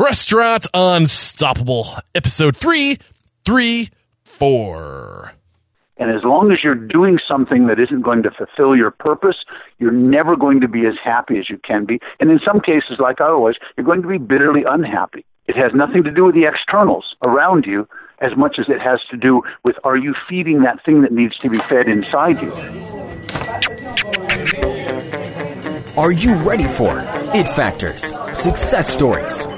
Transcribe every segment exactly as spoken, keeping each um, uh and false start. Restaurant Unstoppable, episode three three four. And as long as you're doing something that isn't going to fulfill your purpose, you're never going to be as happy as you can be. And in some cases, like I was, you're going to be bitterly unhappy. It has nothing to do with the externals around you as much as it has to do with, are you feeding that thing that needs to be fed inside you? Are you ready for it factors, success stories,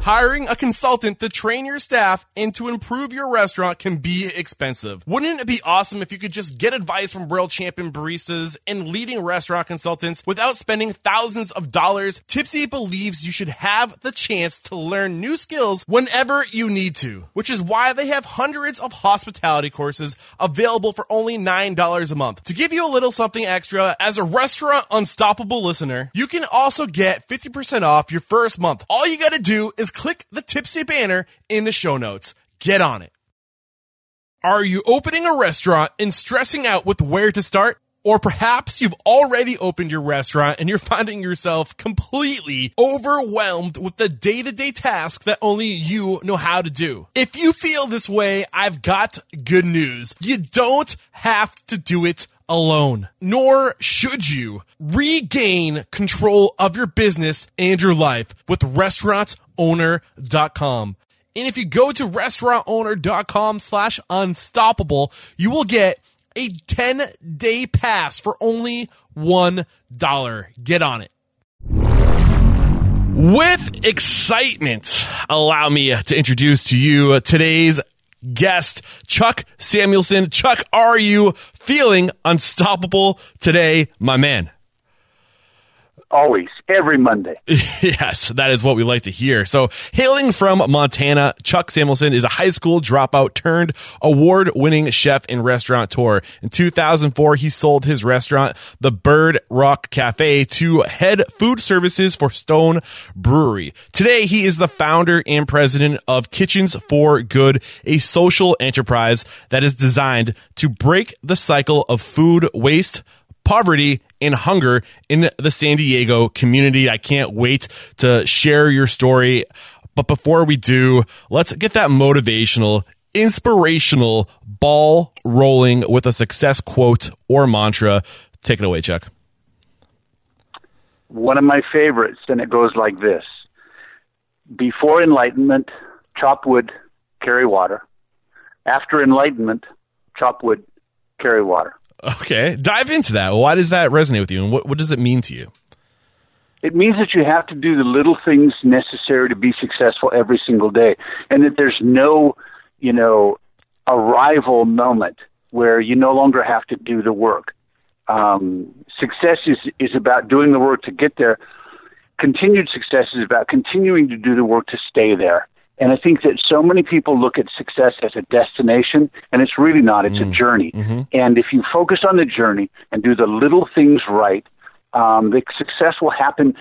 Hiring a consultant to train your staff and to improve your restaurant can be expensive. Wouldn't it be awesome if you could just get advice from world champion baristas and leading restaurant consultants without spending thousands of dollars? Tipsy believes you should have the chance to learn new skills whenever you need to, which is why they have hundreds of hospitality courses available for only nine dollars a month. To give you a little something extra, as a Restaurant Unstoppable listener, you can also get fifty percent off your first month. All you gotta do is click the Tipsy banner in the show notes. Get on it. Are you opening a restaurant and stressing out with where to start? Or perhaps you've already opened your restaurant and you're finding yourself completely overwhelmed with the day-to-day tasks that only you know how to do. If you feel this way, I've got good news. You don't have to do it alone, nor should you. Regain control of your business and your life with restaurant owner dot com. And if you go to restaurant owner dot com slash unstoppable, you will get a ten-day pass for only one dollar. Get on it. With excitement, allow me to introduce to you today's guest, Chuck Samuelson. Chuck, are you feeling unstoppable today, my man? Always, every Monday. Yes, that is what we like to hear. So, hailing from Montana, Chuck Samuelson is a high school dropout turned award-winning chef and restaurateur. In two thousand four, he sold his restaurant, the Bird Rock Cafe, to head food services for Stone Brewery. Today, he is the founder and president of Kitchens for Good, a social enterprise that is designed to break the cycle of food waste, poverty, and hunger in the San Diego community. I can't wait to share your story. But before we do, let's get that motivational, inspirational ball rolling with a success quote or mantra. Take it away, Chuck. One of my favorites, and it goes like this. Before enlightenment, chop wood, carry water. After enlightenment, chop wood, carry water. Okay, dive into that. Why does that resonate with you, and what, what does it mean to you? It means that you have to do the little things necessary to be successful every single day, and that there's no, you know, arrival moment where you no longer have to do the work. Um, success is, is about doing the work to get there. Continued success is about continuing to do the work to stay there. And I think that so many people look at success as a destination, and it's really not. It's mm. a journey. Mm-hmm. And if you focus on the journey and do the little things right, um, the success will happen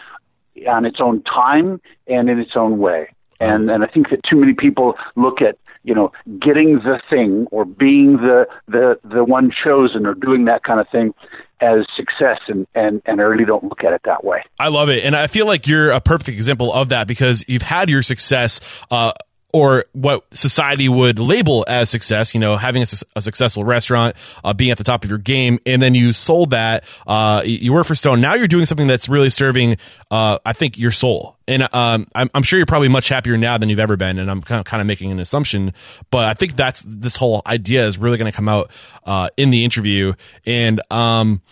on its own time and in its own way. And and I think that too many people look at, you know, getting the thing or being the the, the one chosen or doing that kind of thing as success, and, and, and I really don't look at it that way. I love it. And I feel like you're a perfect example of that, because you've had your success uh, or what society would label as success, you know, having a, su- a successful restaurant, uh, being at the top of your game, and then you sold that. Uh, you work for Stone. Now you're doing something that's really serving, uh, I think, your soul. And um, I'm, I'm sure you're probably much happier now than you've ever been, and I'm kind of, kind of making an assumption, but I think that's this whole idea is really going to come out uh, in the interview. And um,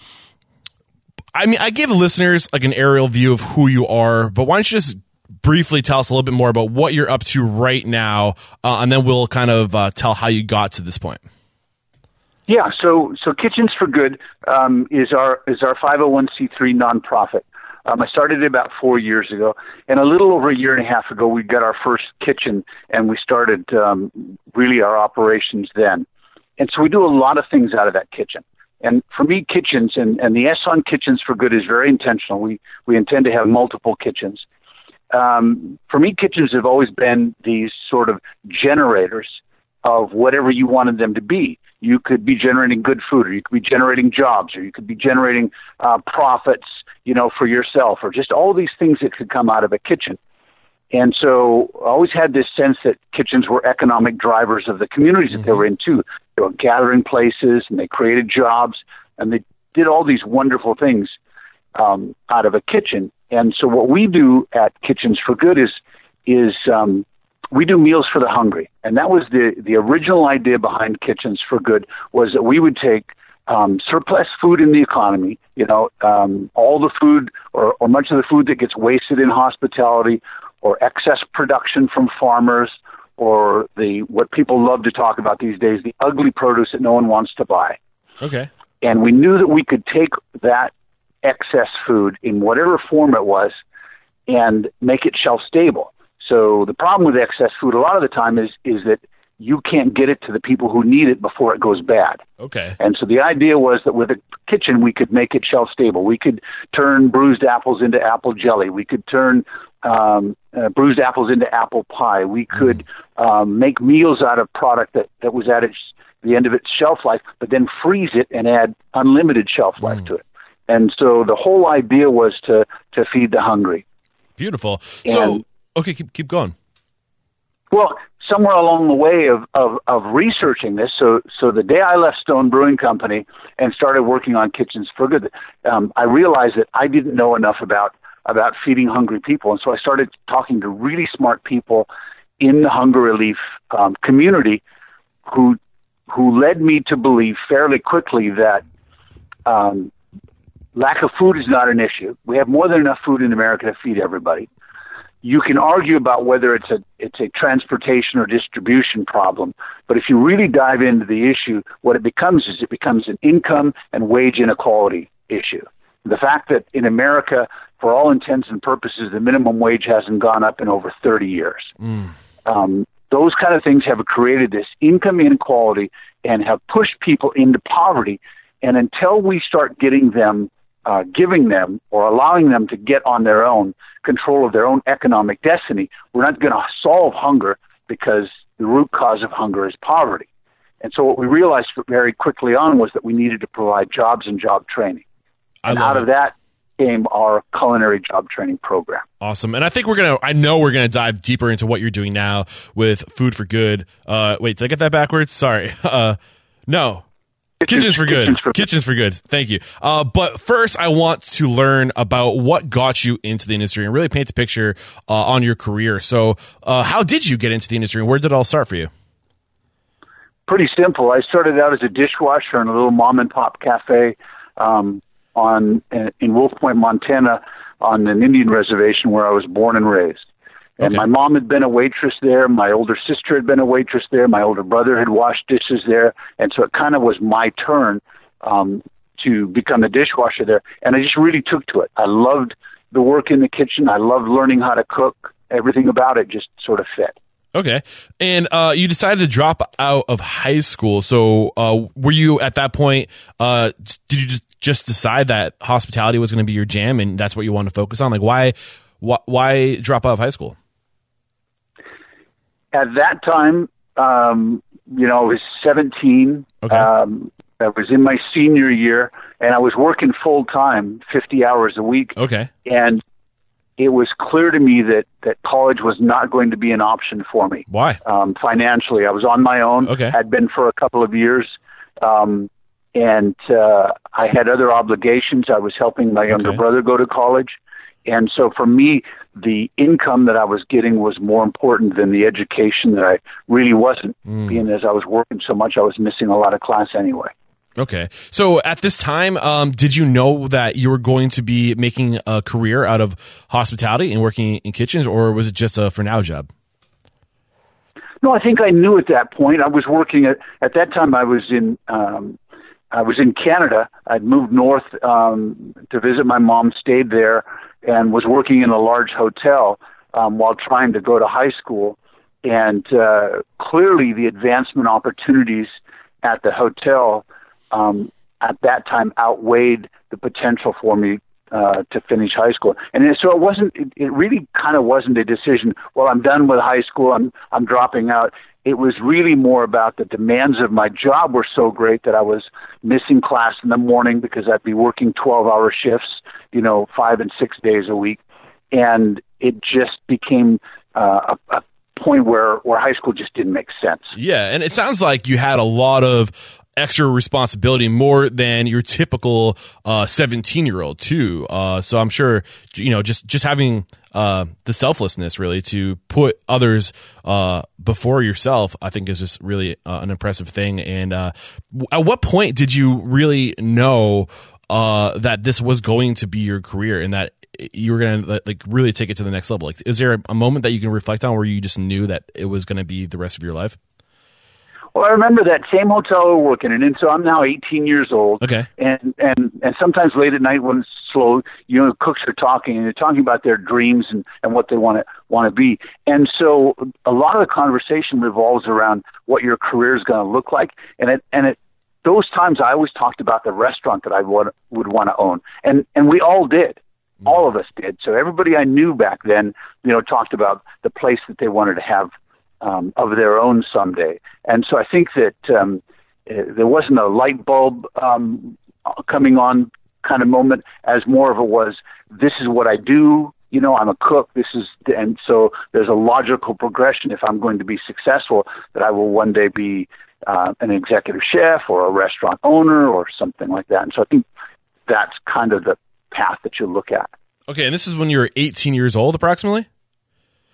I mean, I give listeners like an aerial view of who you are, but why don't you just briefly tell us a little bit more about what you're up to right now, uh, and then we'll kind of uh, tell how you got to this point. Yeah, so so Kitchens for Good um, is our is our five oh one c three nonprofit. Um, I started it about four years ago, and a little over a year and a half ago, we got our first kitchen, and we started um, really our operations then. And so we do a lot of things out of that kitchen. And for me, kitchens, and, and the S on Kitchens for Good is very intentional. We we intend to have multiple kitchens. um, for me, kitchens have always been these sort of generators of whatever you wanted them to be. You could be generating good food, or you could be generating jobs, or you could be generating uh, profits, you know, for yourself, or just all these things that could come out of a kitchen. And so I always had this sense that kitchens were economic drivers of the communities mm-hmm. that they were in, too. They were gathering places, and they created jobs, and they did all these wonderful things um, out of a kitchen. And so what we do at Kitchens for Good is is um, we do meals for the hungry. And that was the, the original idea behind Kitchens for Good, was that we would take um, surplus food in the economy, you know, um, all the food or, or much of the food that gets wasted in hospitality, or excess production from farmers, or the what people love to talk about these days, the ugly produce that no one wants to buy. Okay. And we knew that we could take that excess food in whatever form it was and make it shelf stable. So the problem with excess food a lot of the time is is that you can't get it to the people who need it before it goes bad. Okay. And so the idea was that with a kitchen, we could make it shelf stable. We could turn bruised apples into apple jelly. We could turn um, uh, bruised apples into apple pie. We could mm. um, make meals out of product that, that was at its, the end of its shelf life, but then freeze it and add unlimited shelf life mm. to it. And so the whole idea was to, to feed the hungry. Beautiful. And, so, okay, keep keep going. Well, somewhere along the way of, of, of researching this, so so the day I left Stone Brewing Company and started working on Kitchens for Good, um, I realized that I didn't know enough about, about feeding hungry people. And so I started talking to really smart people in the hunger relief um, community who who led me to believe fairly quickly that um, lack of food is not an issue. We have more than enough food in America to feed everybody. You can argue about whether it's a it's a transportation or distribution problem, but if you really dive into the issue, what it becomes is it becomes an income and wage inequality issue. The fact that in America, for all intents and purposes, the minimum wage hasn't gone up in over thirty years. Mm. Um, those kind of things have created this income inequality and have pushed people into poverty. And until we start getting them Uh, giving them or allowing them to get on their own control of their own economic destiny, we're not going to solve hunger, because the root cause of hunger is poverty. And so what we realized very quickly on was that we needed to provide jobs and job training. And out of that came our culinary job training program. Awesome. And I think we're going to, I know we're going to dive deeper into what you're doing now with Food for Good. Uh, wait, did I get that backwards? Sorry. Uh, no. Kitchens for Good. Kitchens for, Kitchens for Good. Thank you. Uh, but first, I want to learn about what got you into the industry and really paint a picture uh, on your career. So uh, how did you get into the industry, and where did it all start for you? Pretty simple. I started out as a dishwasher in a little mom-and-pop cafe um, on in Wolf Point, Montana, on an Indian reservation where I was born and raised. And okay. My mom had been a waitress there. My older sister had been a waitress there. My older brother had washed dishes there. And so it kind of was my turn um, to become a dishwasher there. And I just really took to it. I loved the work in the kitchen. I loved learning how to cook. Everything about it just sort of fit. Okay. And uh, you decided to drop out of high school. So uh, were you at that point, uh, did you just decide that hospitality was going to be your jam and that's what you wanted to focus on? Like why, wh- why drop out of high school? At that time, um, you know, I was seventeen. Okay. Um, I was in my senior year, and I was working full-time, fifty hours a week. Okay. And it was clear to me that, that college was not going to be an option for me. Why? Um, financially. I was on my own. Okay. Had been for a couple of years. Um, and uh, I had other obligations. I was helping my younger okay. brother go to college. And so for me, the income that I was getting was more important than the education that I really wasn't, mm. being as I was working so much, I was missing a lot of class anyway. Okay. So at this time, um, did you know that you were going to be making a career out of hospitality and working in kitchens, or was it just a for now job? No, I think I knew at that point. I was working at, at that time I was in, um, I was in Canada. I'd moved north um, to visit my mom, stayed there, and was working in a large hotel um, while trying to go to high school. And uh, clearly the advancement opportunities at the hotel um, at that time outweighed the potential for me uh, to finish high school. And so it wasn't, it, it really kind of wasn't a decision, well, I'm done with high school, I'm, I'm dropping out. It was really more about the demands of my job were so great that I was missing class in the morning because I'd be working twelve-hour shifts, you know, five and six days a week. And it just became uh, a, a point where, where high school just didn't make sense. Yeah, and it sounds like you had a lot of extra responsibility, more than your typical uh, seventeen-year-old too. Uh, so I'm sure, you know, just just having uh, the selflessness really to put others uh, before yourself, I think is just really uh, an impressive thing. And uh, at what point did you really know uh, that this was going to be your career and that you were going to like really take it to the next level? Like, is there a moment that you can reflect on where you just knew that it was going to be the rest of your life? Well, I remember that same hotel we were working in, and so I'm now eighteen years old. Okay. And, and, and sometimes late at night when it's slow, you know, cooks are talking, and they're talking about their dreams and, and what they want to want to be. And so a lot of the conversation revolves around what your career is going to look like. And it, and at those times, I always talked about the restaurant that I would, would want to own. And, and we all did. Mm-hmm. All of us did. So everybody I knew back then, you know, talked about the place that they wanted to have Um, of their own someday. And so I think that um, there wasn't a light bulb um, coming on kind of moment, as more of it was, this is what I do, you know, I'm a cook, this is, and so there's a logical progression if I'm going to be successful that I will one day be uh, an executive chef or a restaurant owner or something like that. And so I think that's kind of the path that you look at. Okay, and this is when you're eighteen years old approximately?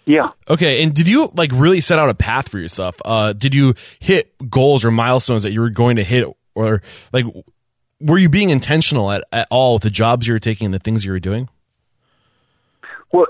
Yeah. Okay. And did you like really set out a path for yourself? Uh, did you hit goals or milestones that you were going to hit, or like, were you being intentional at, at all with the jobs you were taking and the things you were doing? Well,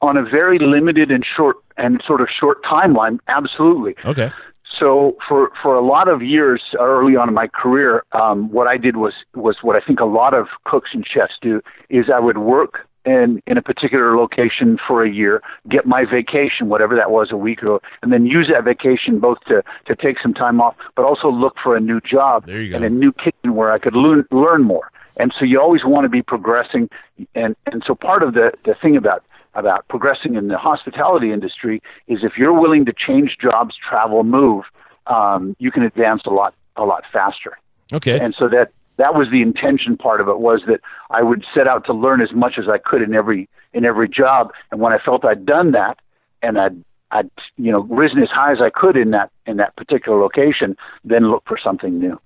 on a very limited and short and sort of short timeline, absolutely. Okay. So for, for a lot of years early on in my career, um, what I did was, was what I think a lot of cooks and chefs do is I would work in, in a particular location for a year, get my vacation, whatever that was, a week ago, and then use that vacation both to, to take some time off, but also look for a new job and a new kitchen where I could learn, learn more. And so you always want to be progressing. And, and so part of the, the thing about, about progressing in the hospitality industry is if you're willing to change jobs, travel, move, um, you can advance a lot, a lot faster. Okay. And so that, That was the intention part of it, was that I would set out to learn as much as I could in every in every job. And when I felt I'd done that and I'd, I'd you know, risen as high as I could in that in that particular location, then look for something new.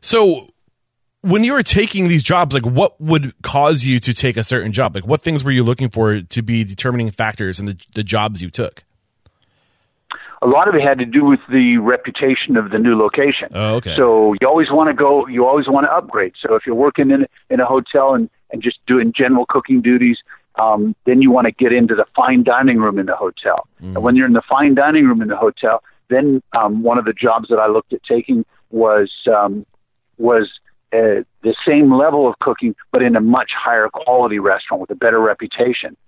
So when you were taking these jobs, like what would cause you to take a certain job? Like what things were you looking for to be determining factors in the, the jobs you took? A lot of it had to do with the reputation of the new location. Oh, okay. So you always want to go, you always want to upgrade. So if you're working in, in a hotel and, and just doing general cooking duties, um, then you want to get into the fine dining room in the hotel. Mm. And when you're in the fine dining room in the hotel, then um, one of the jobs that I looked at taking was um, was uh, the same level of cooking, but in a much higher quality restaurant with a better reputation.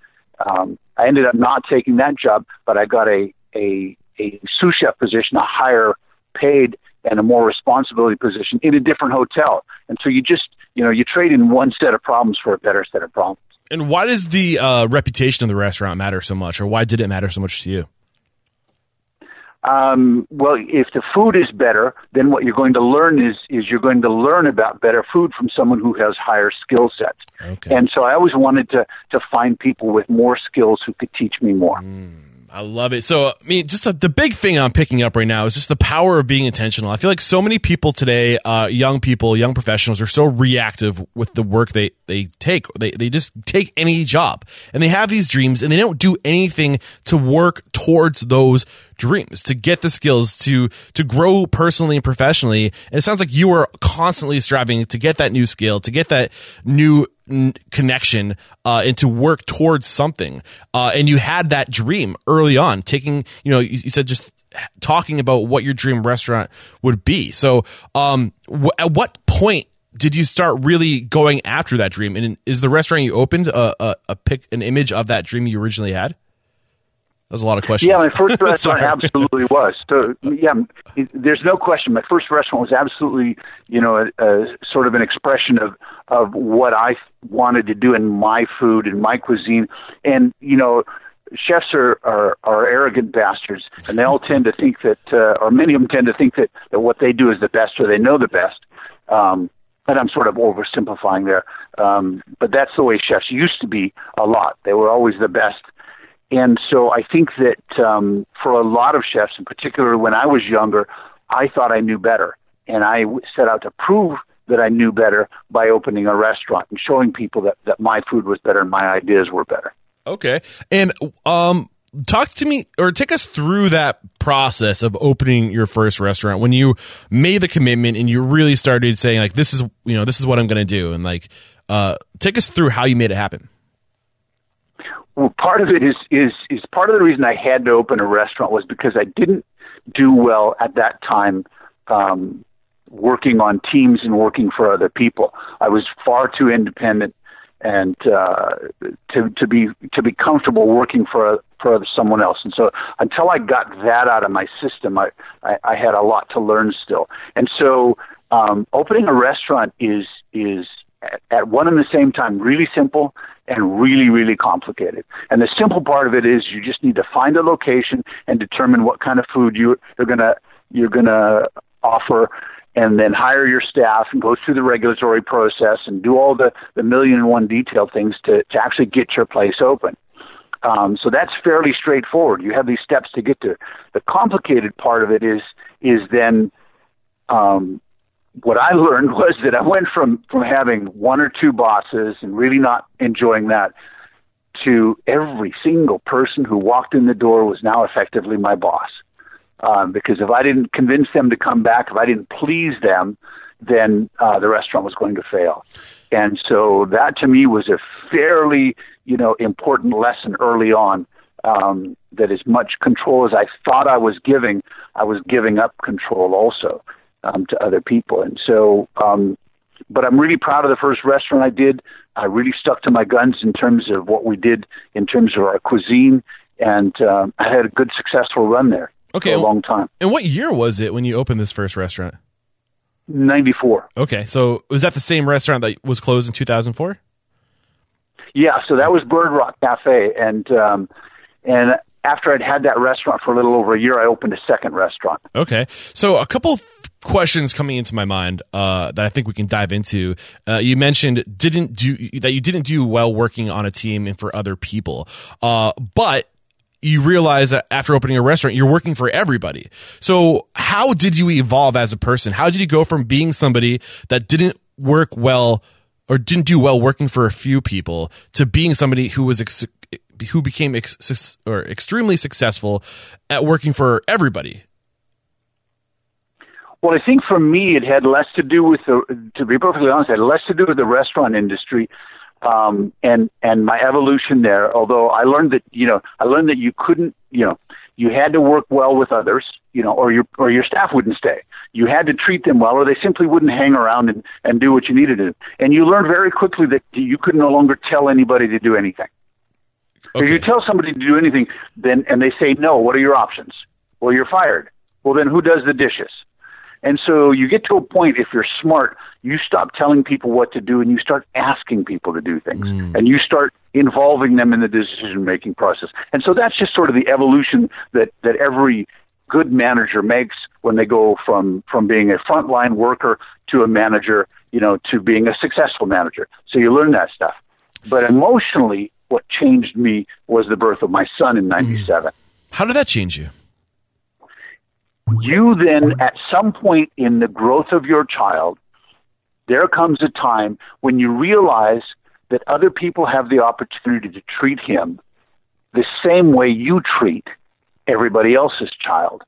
Um, I ended up not taking that job, but I got a a a sous chef position, a higher paid and a more responsibility position in a different hotel. And so you just, you know, you trade in one set of problems for a better set of problems. And why does the uh, reputation of the restaurant matter so much, or why did it matter so much to you? Um, well, if the food is better, then what you're going to learn is, is you're going to learn about better food from someone who has higher skill sets. Okay. And so I always wanted to, to find people with more skills who could teach me more. Mm. I love it. So, I mean, just a, the big thing I'm picking up right now is just the power of being intentional. I feel like so many people today, uh, young people, young professionals, are so reactive with the work they, they take. They they just take any job, and they have these dreams, and they don't do anything to work towards those dreams, to get the skills, to to grow personally and professionally. And it sounds like you are constantly striving to get that new skill, to get that new connection uh, and to work towards something. Uh, and you had that dream early on, taking, you know, you, you said just talking about what your dream restaurant would be. So um, w- at what point did you start really going after that dream? And is the restaurant you opened a, a, a pic, an image of that dream you originally had? That was a lot of questions. Yeah, my first restaurant absolutely was. So, yeah, there's no question. My first restaurant was absolutely, you know, a, a sort of an expression of, of what I wanted to do in my food and my cuisine. And, you know, chefs are, are, are arrogant bastards, and they all tend to think that, uh, or many of them tend to think that, that what they do is the best or they know the best. Um, and I'm sort of oversimplifying there. Um, but that's the way chefs used to be a lot. They were always the best. And so I think that um, for a lot of chefs, in particular when I was younger, I thought I knew better. And I set out to prove that I knew better by opening a restaurant and showing people that, that my food was better and my ideas were better. Okay. And um, talk to me, or take us through that process of opening your first restaurant when you made the commitment and you really started saying, like, this is, you know, this is what I'm going to do. And like, uh, take us through how you made it happen. Well, part of it is, is, is part of the reason I had to open a restaurant was because I didn't do well at that time, um, working on teams and working for other people. I was far too independent and uh, to to be to be comfortable working for for someone else. And so until I got that out of my system, I, I, I had a lot to learn still. And so um, opening a restaurant is is at one and the same time really simple and really, really complicated. And the simple part of it is you just need to find a location and determine what kind of food you, you're gonna you're gonna offer, and then hire your staff and go through the regulatory process and do all the, the million and one detail things to, to actually get your place open. Um, so that's fairly straightforward. You have these steps to get to. The complicated part of it is is then um, what I learned was that I went from, from having one or two bosses and really not enjoying that to every single person who walked in the door was now effectively my boss. Um, because if I didn't convince them to come back, if I didn't please them, then uh, the restaurant was going to fail. And so that to me was a fairly, you know, important lesson early on, um, that as much control as I thought I was giving, I was giving up control also um, to other people. And so, um, but I'm really proud of the first restaurant I did. I really stuck to my guns in terms of what we did in terms of our cuisine, and um, I had a good, successful run there. Okay, for a long time. And what year was it when you opened this first restaurant? ninety-four. Okay, so was that the same restaurant that was closed in two thousand four? Yeah, so that was Bird Rock Cafe, and um, and after I'd had that restaurant for a little over a year, I opened a second restaurant. Okay, so a couple of questions coming into my mind uh, that I think we can dive into. Uh, you mentioned didn't do that you didn't do well working on a team and for other people, uh, but you realize that after opening a restaurant, you're working for everybody. So how did you evolve as a person? How did you go from being somebody that didn't work well or didn't do well working for a few people to being somebody who was ex- who became ex- or extremely successful at working for everybody? Well, I think for me, it had less to do with the, to be perfectly honest, it had less to do with the restaurant industry. Um, and, and my evolution there, although I learned that, you know, I learned that you couldn't, you know, you had to work well with others, you know, or your, or your staff wouldn't stay. You had to treat them well, or they simply wouldn't hang around and, and do what you needed to do. And you learned very quickly that you could no longer tell anybody to do anything. Okay. If you tell somebody to do anything, then, and they say, no, what are your options? Well, you're fired. Well, then who does the dishes? And so you get to a point, if you're smart, you stop telling people what to do and you start asking people to do things. Mm. And you start involving them in the decision-making process. And so that's just sort of the evolution that, that every good manager makes when they go from, from being a frontline worker to a manager, you know, to being a successful manager. So you learn that stuff. But emotionally, what changed me was the birth of my son in ninety-seven. Mm. How did that change you? You then, at some point in the growth of your child, there comes a time when you realize that other people have the opportunity to treat him the same way you treat everybody else's child.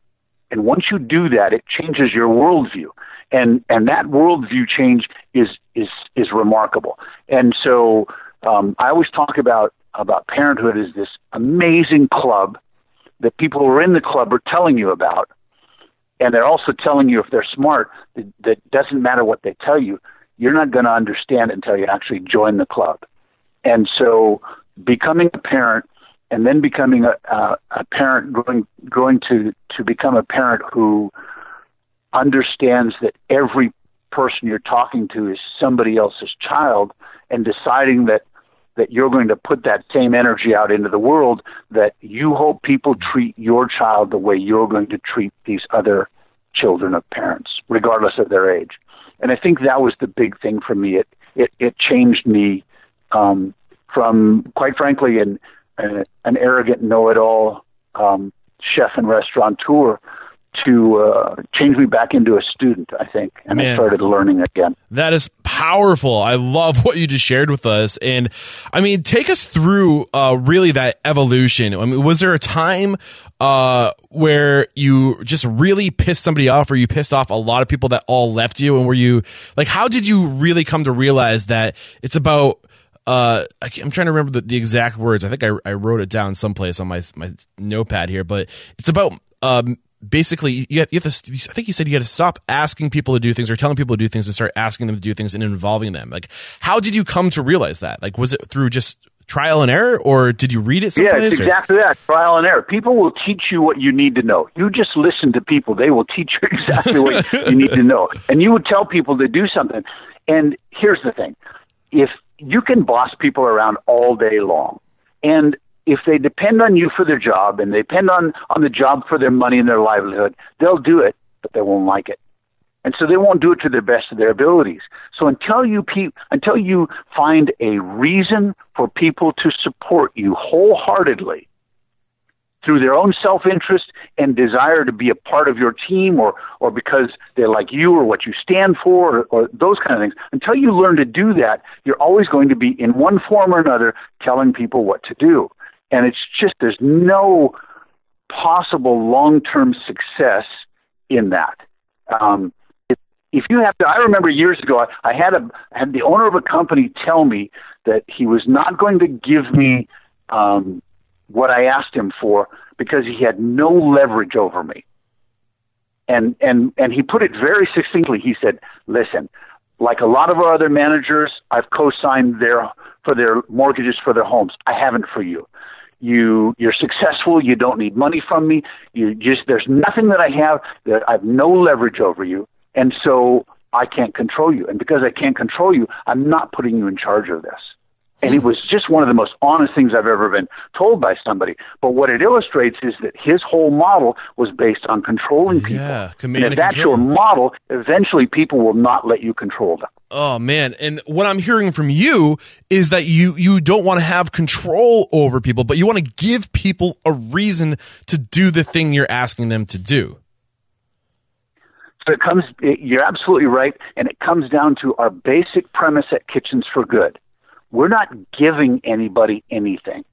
And once you do that, it changes your worldview. And and that worldview change is is, is remarkable. And so um, I always talk about, about parenthood as this amazing club that people who are in the club are telling you about. And they're also telling you, if they're smart, that, that doesn't matter what they tell you, you're not going to understand it until you actually join the club. And so becoming a parent and then becoming a, a, a parent, growing, growing to, to become a parent who understands that every person you're talking to is somebody else's child, and deciding that, that you're going to put that same energy out into the world, that you hope people treat your child the way you're going to treat these other children of parents, regardless of their age. And I think that was the big thing for me. It it, it changed me um, from, quite frankly, an, an, an arrogant know-it-all um, chef and restaurateur to uh, change me back into a student, I think. And Man, I started learning again. That is powerful. I love what you just shared with us. And I mean, take us through uh, really that evolution. I mean, was there a time uh, where you just really pissed somebody off, or you pissed off a lot of people that all left you? And were you like, how did you really come to realize that it's about, Uh, I'm trying to remember the, the exact words. I think I, I wrote it down someplace on my, my notepad here, but it's about, um, basically, you have, you have to, I think you said you had to stop asking people to do things, or telling people to do things, and start asking them to do things and involving them. Like, how did you come to realize that? Like, was it through just trial and error, or did you read it someplace? Yeah, it's exactly or? that. Trial and error. People will teach you what you need to know. You just listen to people. They will teach you exactly what you need to know. And you would tell people to do something. And here's the thing. If you can boss people around all day long, and if they depend on you for their job, and they depend on, on the job for their money and their livelihood, they'll do it, but they won't like it. And so they won't do it to the best of their abilities. So until you pe- until you find a reason for people to support you wholeheartedly through their own self-interest and desire to be a part of your team, or, or because they like you or what you stand for, or, or those kind of things, until you learn to do that, you're always going to be, in one form or another, telling people what to do. And it's just, there's no possible long-term success in that. Um, if, if you have to, I remember years ago, I, I had a I had the owner of a company tell me that he was not going to give me um, what I asked him for because he had no leverage over me. And and and he put it very succinctly. He said, "Listen, like a lot of our other managers, I've co-signed their for their mortgages for their homes. I haven't for you." You, you're successful. You don't need money from me. You just, there's nothing that I have that I have no leverage over you. And so I can't control you. And because I can't control you, I'm not putting you in charge of this. And it was just one of the most honest things I've ever been told by somebody. But what it illustrates is that his whole model was based on controlling people. Yeah, and if that's your model, eventually people will not let you control them. Oh, man. And what I'm hearing from you is that you, you don't want to have control over people, but you want to give people a reason to do the thing you're asking them to do. So it comes, you're absolutely right. And it comes down to our basic premise at Kitchens for Good. We're not giving anybody anything.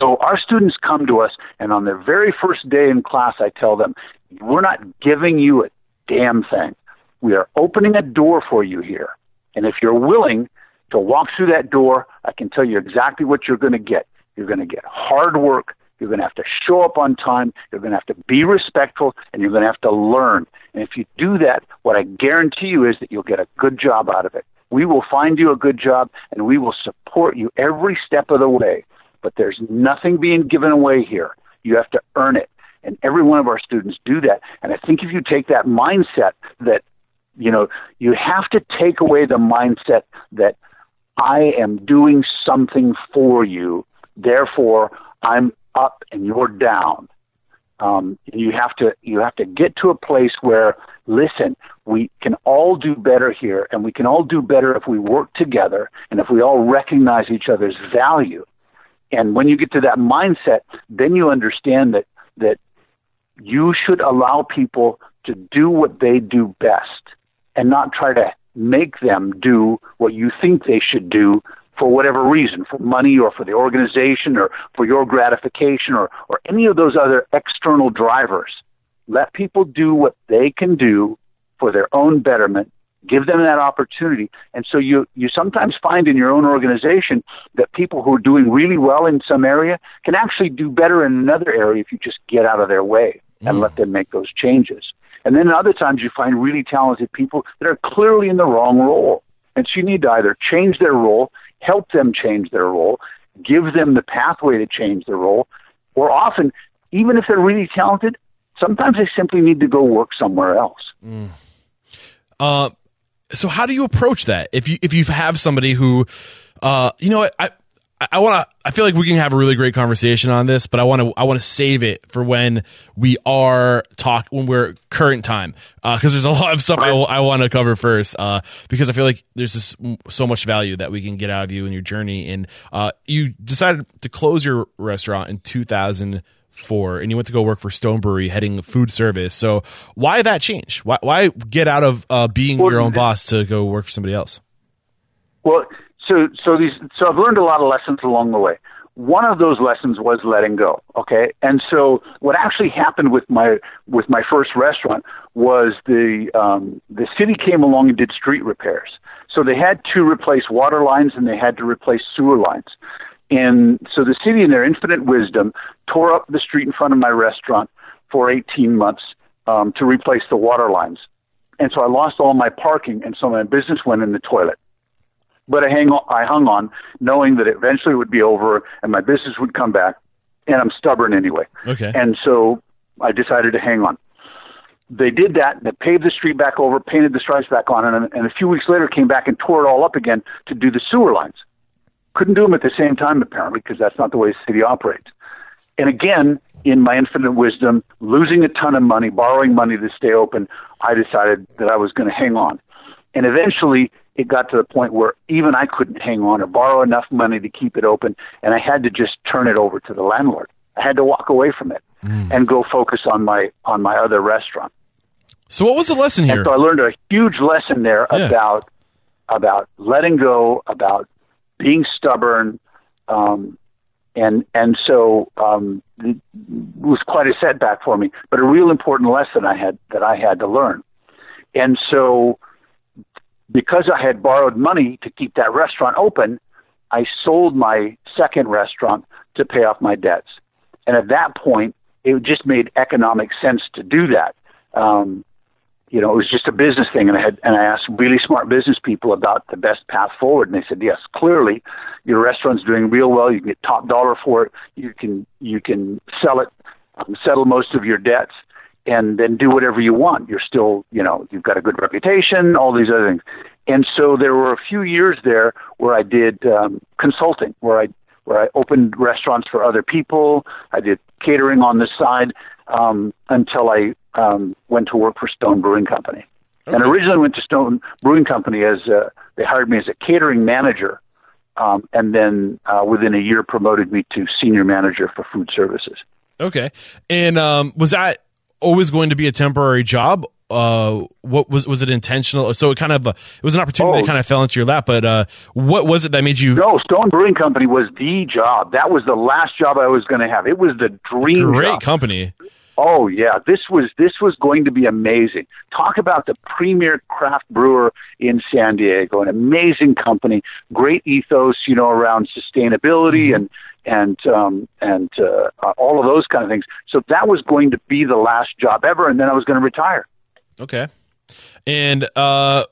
So our students come to us, and on their very first day in class, I tell them, we're not giving you a damn thing. We are opening a door for you here. And if you're willing to walk through that door, I can tell you exactly what you're going to get. You're going to get hard work. You're going to have to show up on time. You're going to have to be respectful, and you're going to have to learn. And if you do that, what I guarantee you is that you'll get a good job out of it. We will find you a good job, and we will support you every step of the way. But there's nothing being given away here. You have to earn it. And every one of our students do that. And I think if you take that mindset that, you know, you have to take away the mindset that I am doing something for you, therefore I'm up and you're down. Um, you have to you have to get to a place where, listen, we can all do better here, and we can all do better if we work together and if we all recognize each other's value. And when you get to that mindset, then you understand that that you should allow people to do what they do best and not try to make them do what you think they should do for whatever reason, for money or for the organization or for your gratification or, or any of those other external drivers. Let people do what they can do for their own betterment. Give them that opportunity. And so you, you sometimes find in your own organization that people who are doing really well in some area can actually do better in another area if you just get out of their way and mm. let them make those changes. And then other times you find really talented people that are clearly in the wrong role. And so you need to either change their role, help them change their role, give them the pathway to change their role, or often, even if they're really talented, sometimes they simply need to go work somewhere else. Mm. Uh, so how do you approach that? If you if you have somebody who, uh, you know, I I, I want to, I feel like we can have a really great conversation on this, but I want to I want to save it for when we are talk when we're current time, because uh, there's a lot of stuff I, I want to cover first, uh, because I feel like there's just so much value that we can get out of you and your journey. And uh, you decided to close your restaurant in two thousand four, and you went to go work for Stone Brewery, heading food service. So why that change? Why, why get out of uh, being well, your own boss to go work for somebody else? Well, so so these so I've learned a lot of lessons along the way. One of those lessons was letting go. Okay, and so what actually happened with my with my first restaurant was the um, the city came along and did street repairs. So they had to replace water lines and they had to replace sewer lines. And so the city, in their infinite wisdom, tore up the street in front of my restaurant for eighteen months um, to replace the water lines. And so I lost all my parking, and so my business went in the toilet. But I, hang on, I hung on, knowing that eventually it would be over and my business would come back, and I'm stubborn anyway. Okay. And so I decided to hang on. They did that, they paved the street back over, painted the stripes back on, and, and a few weeks later came back and tore it all up again to do the sewer lines. Couldn't do them at the same time, apparently, because that's not the way the city operates. And again, in my infinite wisdom, losing a ton of money, borrowing money to stay open, I decided that I was going to hang on. And eventually, it got to the point where even I couldn't hang on or borrow enough money to keep it open, and I had to just turn it over to the landlord. I had to walk away from it mm. and go focus on my on my other restaurant. So what was the lesson here? And so I learned a huge lesson there yeah. about about letting go, about being stubborn, um, and and so um, it was quite a setback for me, but a real important lesson I had that I had to learn. And so, because I had borrowed money to keep that restaurant open, I sold my second restaurant to pay off my debts. And at that point, it just made economic sense to do that. Um, you know, it was just a business thing, and I had and I asked really smart business people about the best path forward, and they said, yes, clearly your restaurant's doing real well. You can get top dollar for it. You can you can sell it, um, settle most of your debts, and then do whatever you want. You're still, you know, you've got a good reputation, all these other things. And so there were a few years there where I did um, consulting, where I where I opened restaurants for other people. I did catering on the side um, until I um, went to work for Stone Brewing Company. Okay. And originally went to Stone Brewing Company as a, they hired me as a catering manager, um, and then uh, within a year promoted me to senior manager for food services. Okay. And um, was that always going to be a temporary job? Uh, what was was it intentional? So it kind of uh, it was an opportunity oh. that kind of fell into your lap. But uh, what was it that made you? No, Stone Brewing Company was the job. That was the last job I was going to have. It was the dream. Great job. Company. Oh yeah, this was this was going to be amazing. Talk about the premier craft brewer in San Diego. An amazing company, great ethos, you know, around sustainability mm-hmm. and. and um, and uh, all of those kind of things. So that was going to be the last job ever, and then I was going to retire. Okay. And uh,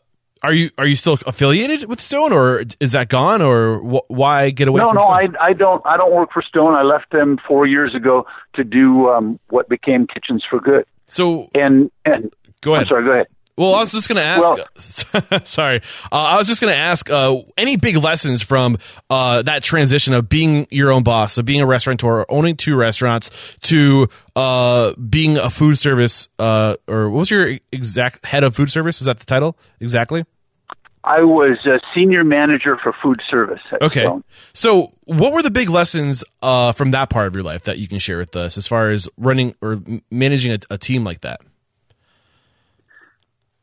are you are you still affiliated with Stone, or is that gone, or wh- why get away no, from no, Stone? No, no, I, I don't I don't work for Stone. I left them four years ago to do um, what became Kitchens for Good. So and and go ahead. I'm sorry, go ahead. Well, I was just going to ask, well, sorry, uh, I was just going to ask uh, any big lessons from uh, that transition of being your own boss, of being a restaurateur, owning two restaurants, to uh, being a food service, uh, or what was your exact head of food service? Was that the title? Exactly. I was a senior manager for food service. Okay. Stone. So what were the big lessons uh, from that part of your life that you can share with us as far as running or managing a, a team like that?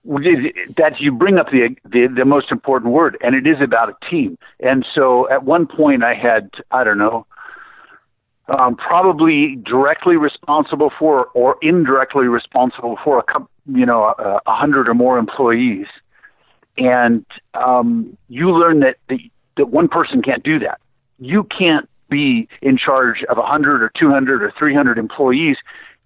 That you bring up the, the the most important word, and it is about a team. And so at one point I had, I don't know, um, probably directly responsible for or indirectly responsible for, a you know, a, a hundred or more employees. And um, you learn that, the, that one person can't do that. You can't be in charge of a hundred or two hundred or three hundred employees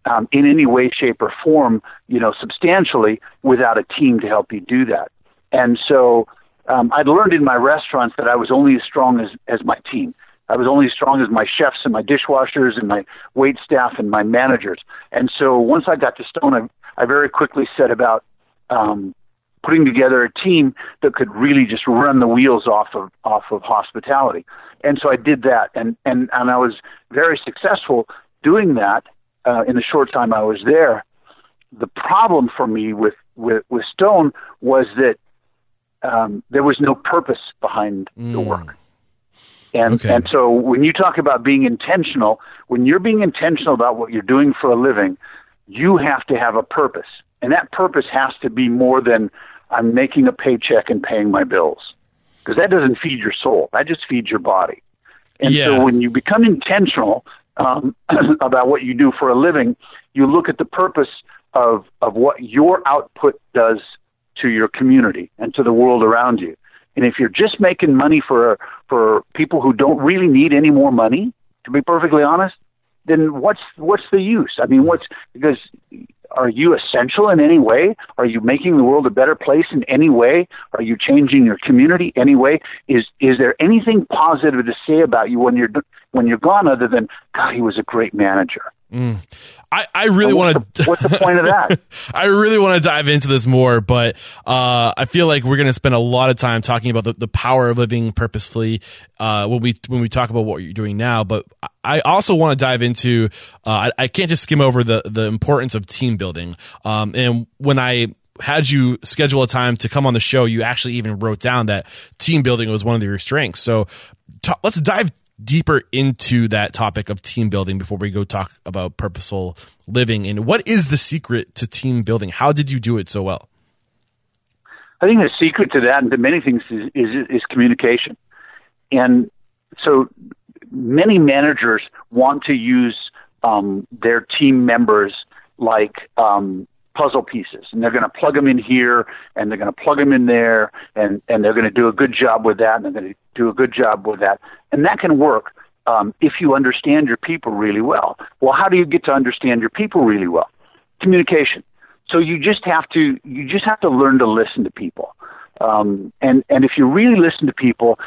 Um, in any way, shape, or form, you know, substantially without a team to help you do that. And so um, I'd learned in my restaurants that I was only as strong as, as my team. I was only as strong as my chefs and my dishwashers and my wait staff and my managers. And so once I got to Stone, I, I very quickly set about um, putting together a team that could really just run the wheels off of off of hospitality. And so I did that, and and, and I was very successful doing that uh, in the short time I was there. The problem for me with, with, with Stone was that um, there was no purpose behind mm. the work. And okay. and so when you talk about being intentional, when you're being intentional about what you're doing for a living, you have to have a purpose. And that purpose has to be more than I'm making a paycheck and paying my bills, because that doesn't feed your soul. That just feeds your body. And yeah. so when you become intentional um, about what you do for a living, you look at the purpose of of what your output does to your community and to the world around you. And if you're just making money for for people who don't really need any more money, to be perfectly honest, then what's what's the use? I mean, what's because are you essential in any way? Are you making the world a better place in any way? Are you changing your community any way? Is is there anything positive to say about you when you're when you're gone other than, God, he was a great manager? Mm. I, I really want to. What's the point of that? I really want to dive into this more, but uh, I feel like we're going to spend a lot of time talking about the, the power of living purposefully uh, when we when we talk about what you're doing now. But I also want to dive into. Uh, I, I can't just skim over the the importance of team building. Um, and when I had you schedule a time to come on the show, you actually even wrote down that team building was one of your strengths. So t- let's dive deeper into that topic of team building before we go talk about purposeful living. And what is the secret to team building? How did you do it so well? I think the secret to that and to many things is, is, is communication. And so many managers want to use um, their team members like um, puzzle pieces, and they're going to plug them in here and they're going to plug them in there, and, and they're going to do a good job with that. And they're going to do a good job with that. And that can work um, if you understand your people really well. Well, how do you get to understand your people really well? Communication. So you just have to, you just have to learn to listen to people. Um, and, and if you really listen to people,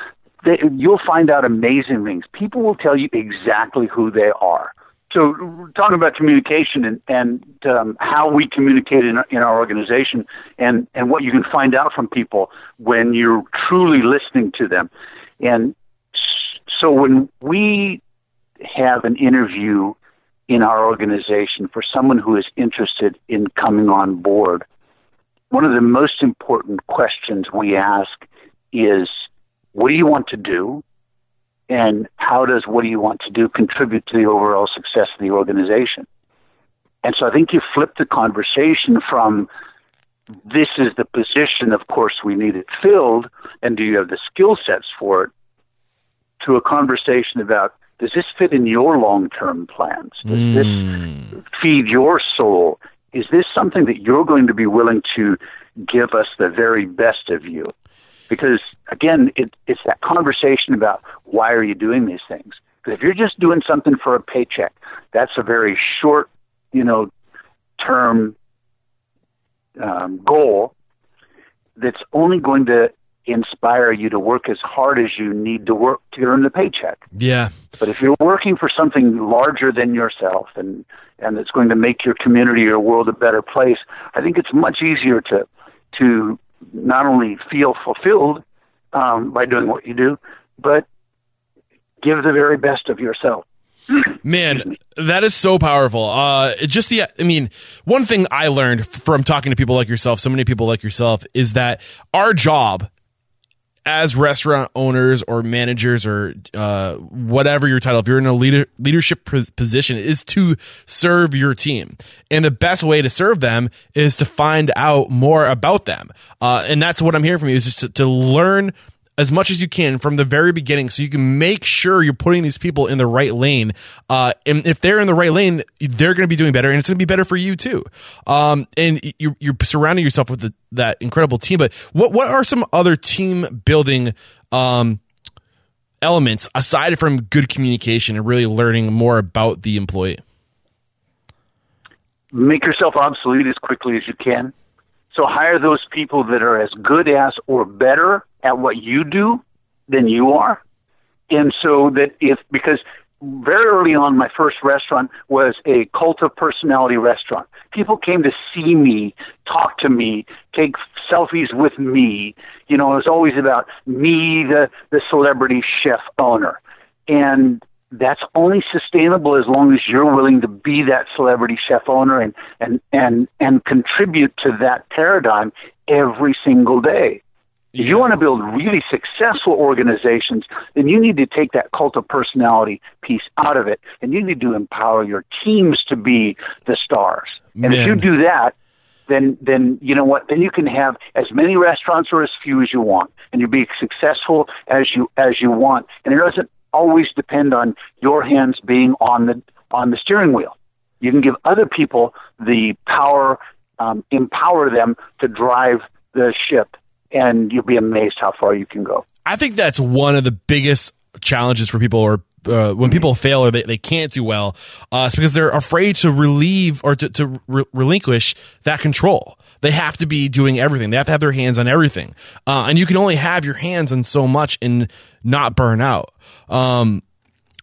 they, you'll find out amazing things. People will tell you exactly who they are. So talking about communication and, and um, how we communicate in, in our organization and, and what you can find out from people when you're truly listening to them. And so when we have an interview in our organization for someone who is interested in coming on board, one of the most important questions we ask is, what do you want to do? And how does what do you want to do contribute to the overall success of the organization? And so I think you flip the conversation from this is the position, of course, we need it filled, and do you have the skill sets for it, to a conversation about does this fit in your long-term plans? Does mm. this feed your soul? Is this something that you're going to be willing to give us the very best of you? Because, again, it, it's that conversation about why are you doing these things? Because if you're just doing something for a paycheck, that's a very short, you know, term um, goal that's only going to inspire you to work as hard as you need to work to earn the paycheck. Yeah. But if you're working for something larger than yourself and, and it's going to make your community or world a better place, I think it's much easier to to... not only feel fulfilled um, by doing what you do, but give the very best of yourself. Man, that is so powerful. Uh, just the, I mean, one thing I learned from talking to people like yourself, so many people like yourself, is that our job as restaurant owners or managers or uh, whatever your title, if you're in a leader, leadership position, is to serve your team. And the best way to serve them is to find out more about them. Uh, and that's what I'm hearing from you, is just to, to learn as much as you can from the very beginning so you can make sure you're putting these people in the right lane. Uh, and if they're in the right lane, they're going to be doing better, and it's going to be better for you too. Um, and you're, you're surrounding yourself with the, that incredible team. But what, what are some other team building, um, elements aside from good communication and really learning more about the employee? Make yourself obsolete as quickly as you can. So hire those people that are as good as or better at what you do than you are, And so that if, because very early on, my first restaurant was a cult of personality restaurant. People came to see me, talk to me, take selfies with me. You know, it was always about me, the, the celebrity chef owner. And that's only sustainable as long as you're willing to be that celebrity chef owner and, and, and, and contribute to that paradigm every single day. Yeah. If you want to build really successful organizations, then you need to take that cult of personality piece out of it, and you need to empower your teams to be the stars. And Man. if you do that, then then you know what? Then you can have as many restaurants or as few as you want, and you'll be successful as you as you want. And it doesn't always depend on your hands being on the on the steering wheel. You can give other people the power, um, empower them to drive the ship, and you'll be amazed how far you can go. I think that's one of the biggest challenges for people, or uh, when people fail or they, they can't do well, uh, it's because they're afraid to relieve or to, to re- relinquish that control. They have to be doing everything. They have to have their hands on everything. Uh, and you can only have your hands on so much and not burn out. Um,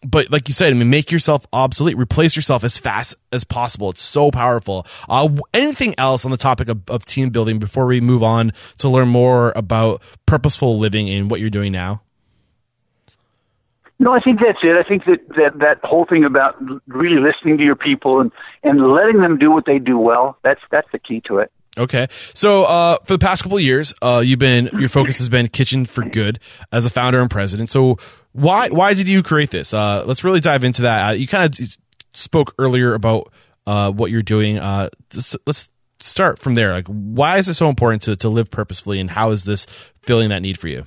But like you said, I mean, make yourself obsolete, replace yourself as fast as possible. It's so powerful. Uh, anything else on the topic of, of team building before we move on to learn more about purposeful living and what you're doing now? No, I think that's it. I think that, that, that whole thing about really listening to your people and, and letting them do what they do well, that's, that's the key to it. Okay. So, uh, for the past couple of years, uh, you've been, your focus has been Kitchen for Good as a founder and president. So why, why did you create this? Uh, let's really dive into that. Uh, you kind of spoke earlier about, uh, what you're doing. Uh, let's start from there. Like, why is it so important to, to live purposefully, and how is this filling that need for you?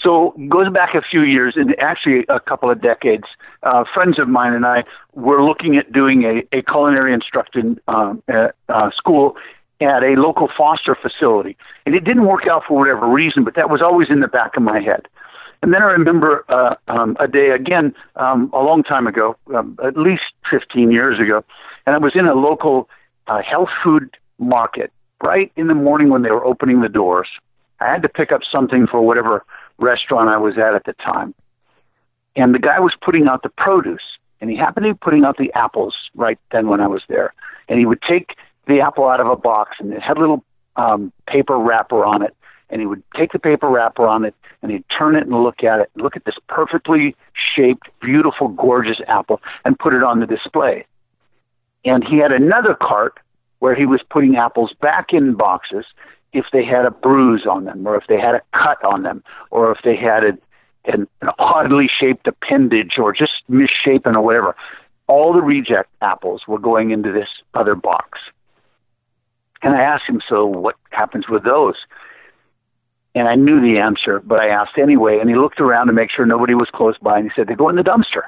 So goes back a few years, and actually a couple of decades, uh, friends of mine and I were looking at doing a, a culinary instruction um, uh, uh, school at a local foster facility. And it didn't work out for whatever reason, but that was always in the back of my head. And then I remember uh, um, a day, again, um, a long time ago, um, at least fifteen years ago, and I was in a local uh, health food market right in the morning when they were opening the doors. I had to pick up something for whatever restaurant I was at at the time. And the guy was putting out the produce, and he happened to be putting out the apples right then when I was there. And he would take the apple out of a box, and it had a little um, paper wrapper on it. And he would take the paper wrapper on it, and he'd turn it and look at it, look at this perfectly shaped, beautiful, gorgeous apple, and put it on the display. And he had another cart where he was putting apples back in boxes if they had a bruise on them, or if they had a cut on them, or if they had a, an, an oddly shaped appendage, or just misshapen or whatever. All the reject apples were going into this other box. And I asked him, so what happens with those? And I knew the answer, but I asked anyway, and he looked around to make sure nobody was close by, and he said, they go in the dumpster.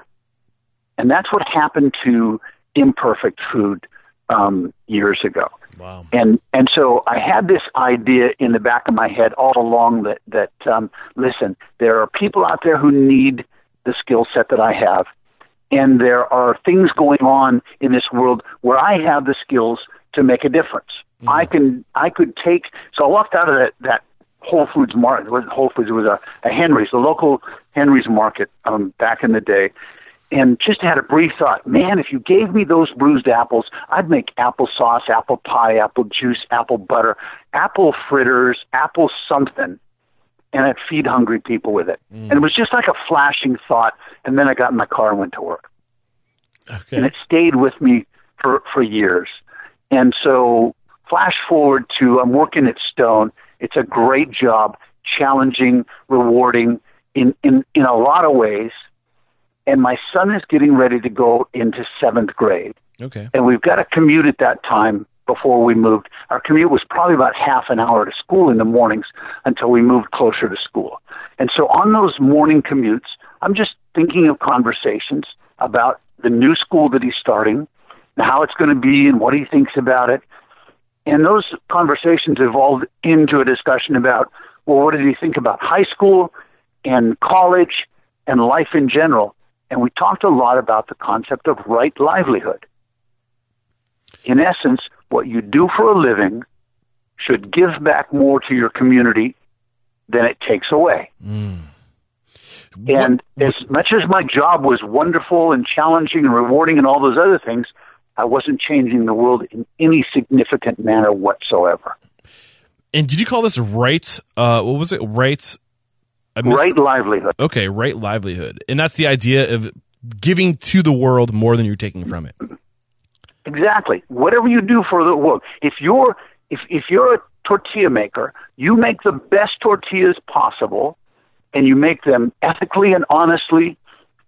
And that's what happened to imperfect food um, years ago. Wow. And and so I had this idea in the back of my head all along that, that um, listen, there are people out there who need the skill set that I have, and there are things going on in this world where I have the skills to make a difference. Mm-hmm. I can I could take – so I walked out of that, that Whole Foods market. It wasn't Whole Foods. It was a, a Henry's, the local Henry's market um, back in the day. And just had a brief thought, man, if you gave me those bruised apples, I'd make applesauce, apple pie, apple juice, apple butter, apple fritters, apple something, and I'd feed hungry people with it. Mm. And it was just like a flashing thought, and then I got in my car and went to work. Okay. And it stayed with me for, for years. And so flash forward to, I'm working at Stone. It's a great job, challenging, rewarding in, in, in a lot of ways. And my son is getting ready to go into seventh grade. Okay. And we've got a commute at that time before we moved. Our commute was probably about half an hour to school in the mornings until we moved closer to school. And so on those morning commutes, I'm just thinking of conversations about the new school that he's starting, and how it's going to be and what he thinks about it. And those conversations evolved into a discussion about, well, what did he think about high school and college and life in general? And we talked a lot about the concept of right livelihood. In essence, what you do for a living should give back more to your community than it takes away. Mm. And what, as much as my job was wonderful and challenging and rewarding and all those other things, I wasn't changing the world in any significant manner whatsoever. And did you call this right? Uh, what was it? Right. Right livelihood. Okay, right livelihood. And that's the idea of giving to the world more than you're taking from it. Exactly. Whatever you do for the world, if you're if if you're a tortilla maker, you make the best tortillas possible, and you make them ethically and honestly,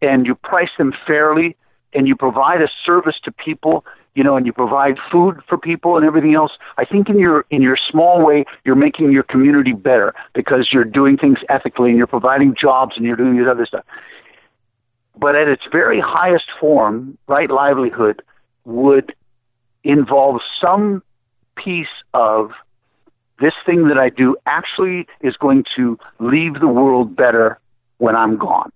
and you price them fairly, and you provide a service to people, you know, and you provide food for people and everything else. I think in your in your small way, you're making your community better because you're doing things ethically and you're providing jobs and you're doing this other stuff. But at its very highest form, right livelihood would involve some piece of this thing that I do actually is going to leave the world better when I'm gone.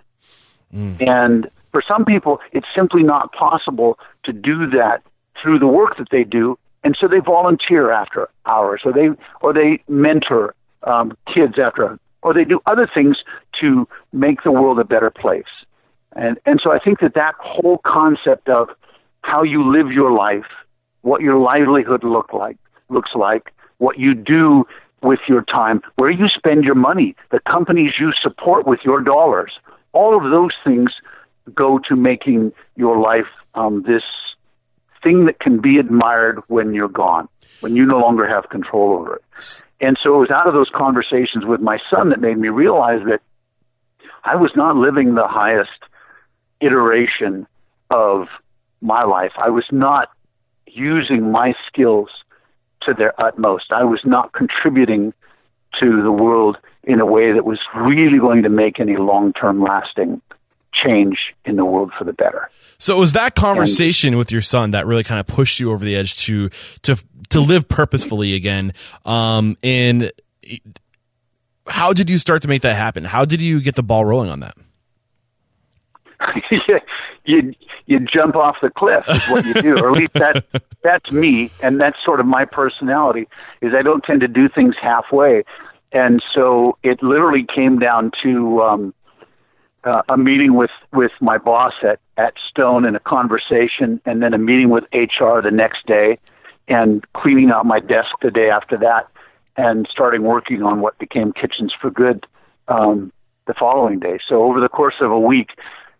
Mm. And for some people, it's simply not possible to do that through the work that they do, and so they volunteer after hours, or they or they mentor um, kids after, or they do other things to make the world a better place. And and so I think that that whole concept of how you live your life, what your livelihood look like looks like, what you do with your time, where you spend your money, the companies you support with your dollars, all of those things go to making your life um, this thing that can be admired when you're gone, when you no longer have control over it. And so it was out of those conversations with my son that made me realize that I was not living the highest iteration of my life. I was not using my skills to their utmost. I was not contributing to the world in a way that was really going to make any long-term lasting change in the world for the better. So it was that conversation and, with your son that really kind of pushed you over the edge to to to live purposefully again. Um, and how did you start to make that happen? How did you get the ball rolling on that? you you jump off the cliff is what you do, or at least that that's me, and that's sort of my personality. Is I don't tend to do things halfway, and so it literally came down to. Um, Uh, a meeting with, with my boss at, at Stone and a conversation, and then a meeting with H R the next day, and cleaning out my desk the day after that, and starting working on what became Kitchens for Good um, the following day. So over the course of a week,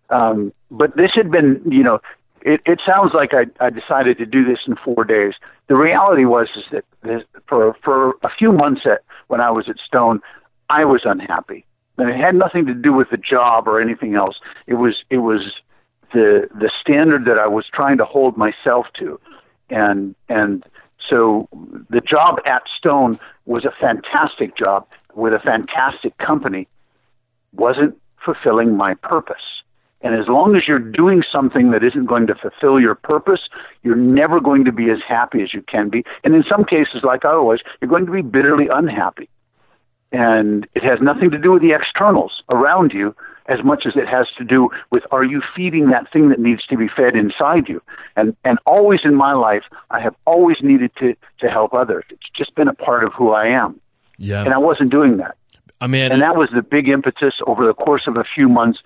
um, but this had been, you know, it, it sounds like I, I decided to do this in four days. The reality was is that this, for for a few months at, when I was at Stone, I was unhappy. And it had nothing to do with the job or anything else. It was it was the the standard that I was trying to hold myself to, and and so the job at Stone was a fantastic job with a fantastic company, wasn't fulfilling my purpose. And as long as you're doing something that isn't going to fulfill your purpose, you're never going to be as happy as you can be. And in some cases, like I was, you're going to be bitterly unhappy. And it has nothing to do with the externals around you as much as it has to do with, are you feeding that thing that needs to be fed inside you? And and always in my life, I have always needed to, to help others. It's just been a part of who I am. Yeah. And I wasn't doing that. I mean, and that was the big impetus over the course of a few months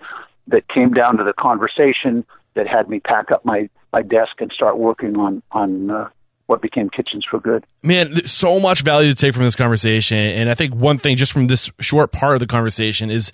that came down to the conversation that had me pack up my, my desk and start working on, on uh, what became Kitchens for Good. Man, so much value to take from this conversation. And I think one thing just from this short part of the conversation is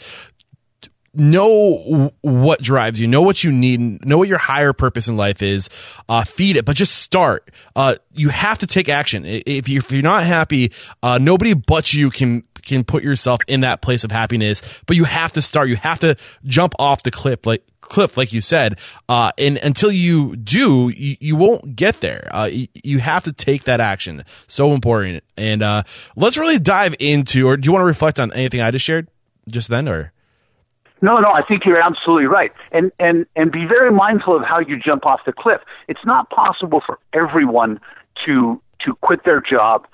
know what drives you, know what you need, know what your higher purpose in life is, uh, feed it, but just start. Uh, you have to take action. If you, if you're not happy, uh, nobody but you can, can put yourself in that place of happiness, but you have to start. You have to jump off the cliff, like cliff, like you said. Uh, and until you do, you, you won't get there. Uh, you, you have to take that action. So important. And, uh, let's really dive into, or do you want to reflect on anything I just shared just then, or? No, no, I think you're absolutely right. And, and, and be very mindful of how you jump off the cliff. It's not possible for everyone to, to quit their job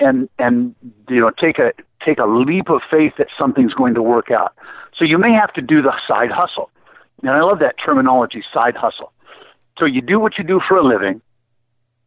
and, and, you know, take a, take a leap of faith that something's going to work out. So you may have to do the side hustle. And I love that terminology, side hustle. So you do what you do for a living,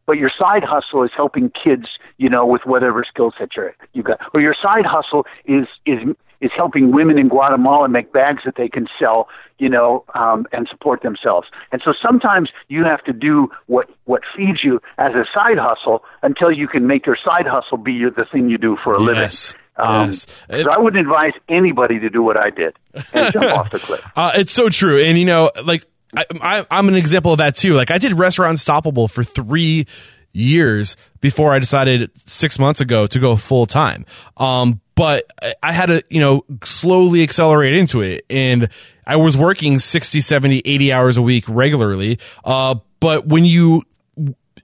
but your side hustle is helping kids, you know, with whatever skill set you're, you got, or your side hustle is, is, is helping women in Guatemala make bags that they can sell, you know, um, and support themselves. And so sometimes you have to do what, what feeds you as a side hustle until you can make your side hustle be your, the thing you do for a yes. living. Um, yes. it, so I wouldn't advise anybody to do what I did and jump off the cliff. Uh, it's so true. And, you know, like, I, I, I'm an example of that too. Like, I did Restaurant Unstoppable for three years before I decided six months ago to go full time. Um, but I had to, you know, slowly accelerate into it. And I was working sixty, seventy, eighty hours a week regularly. Uh, but when you,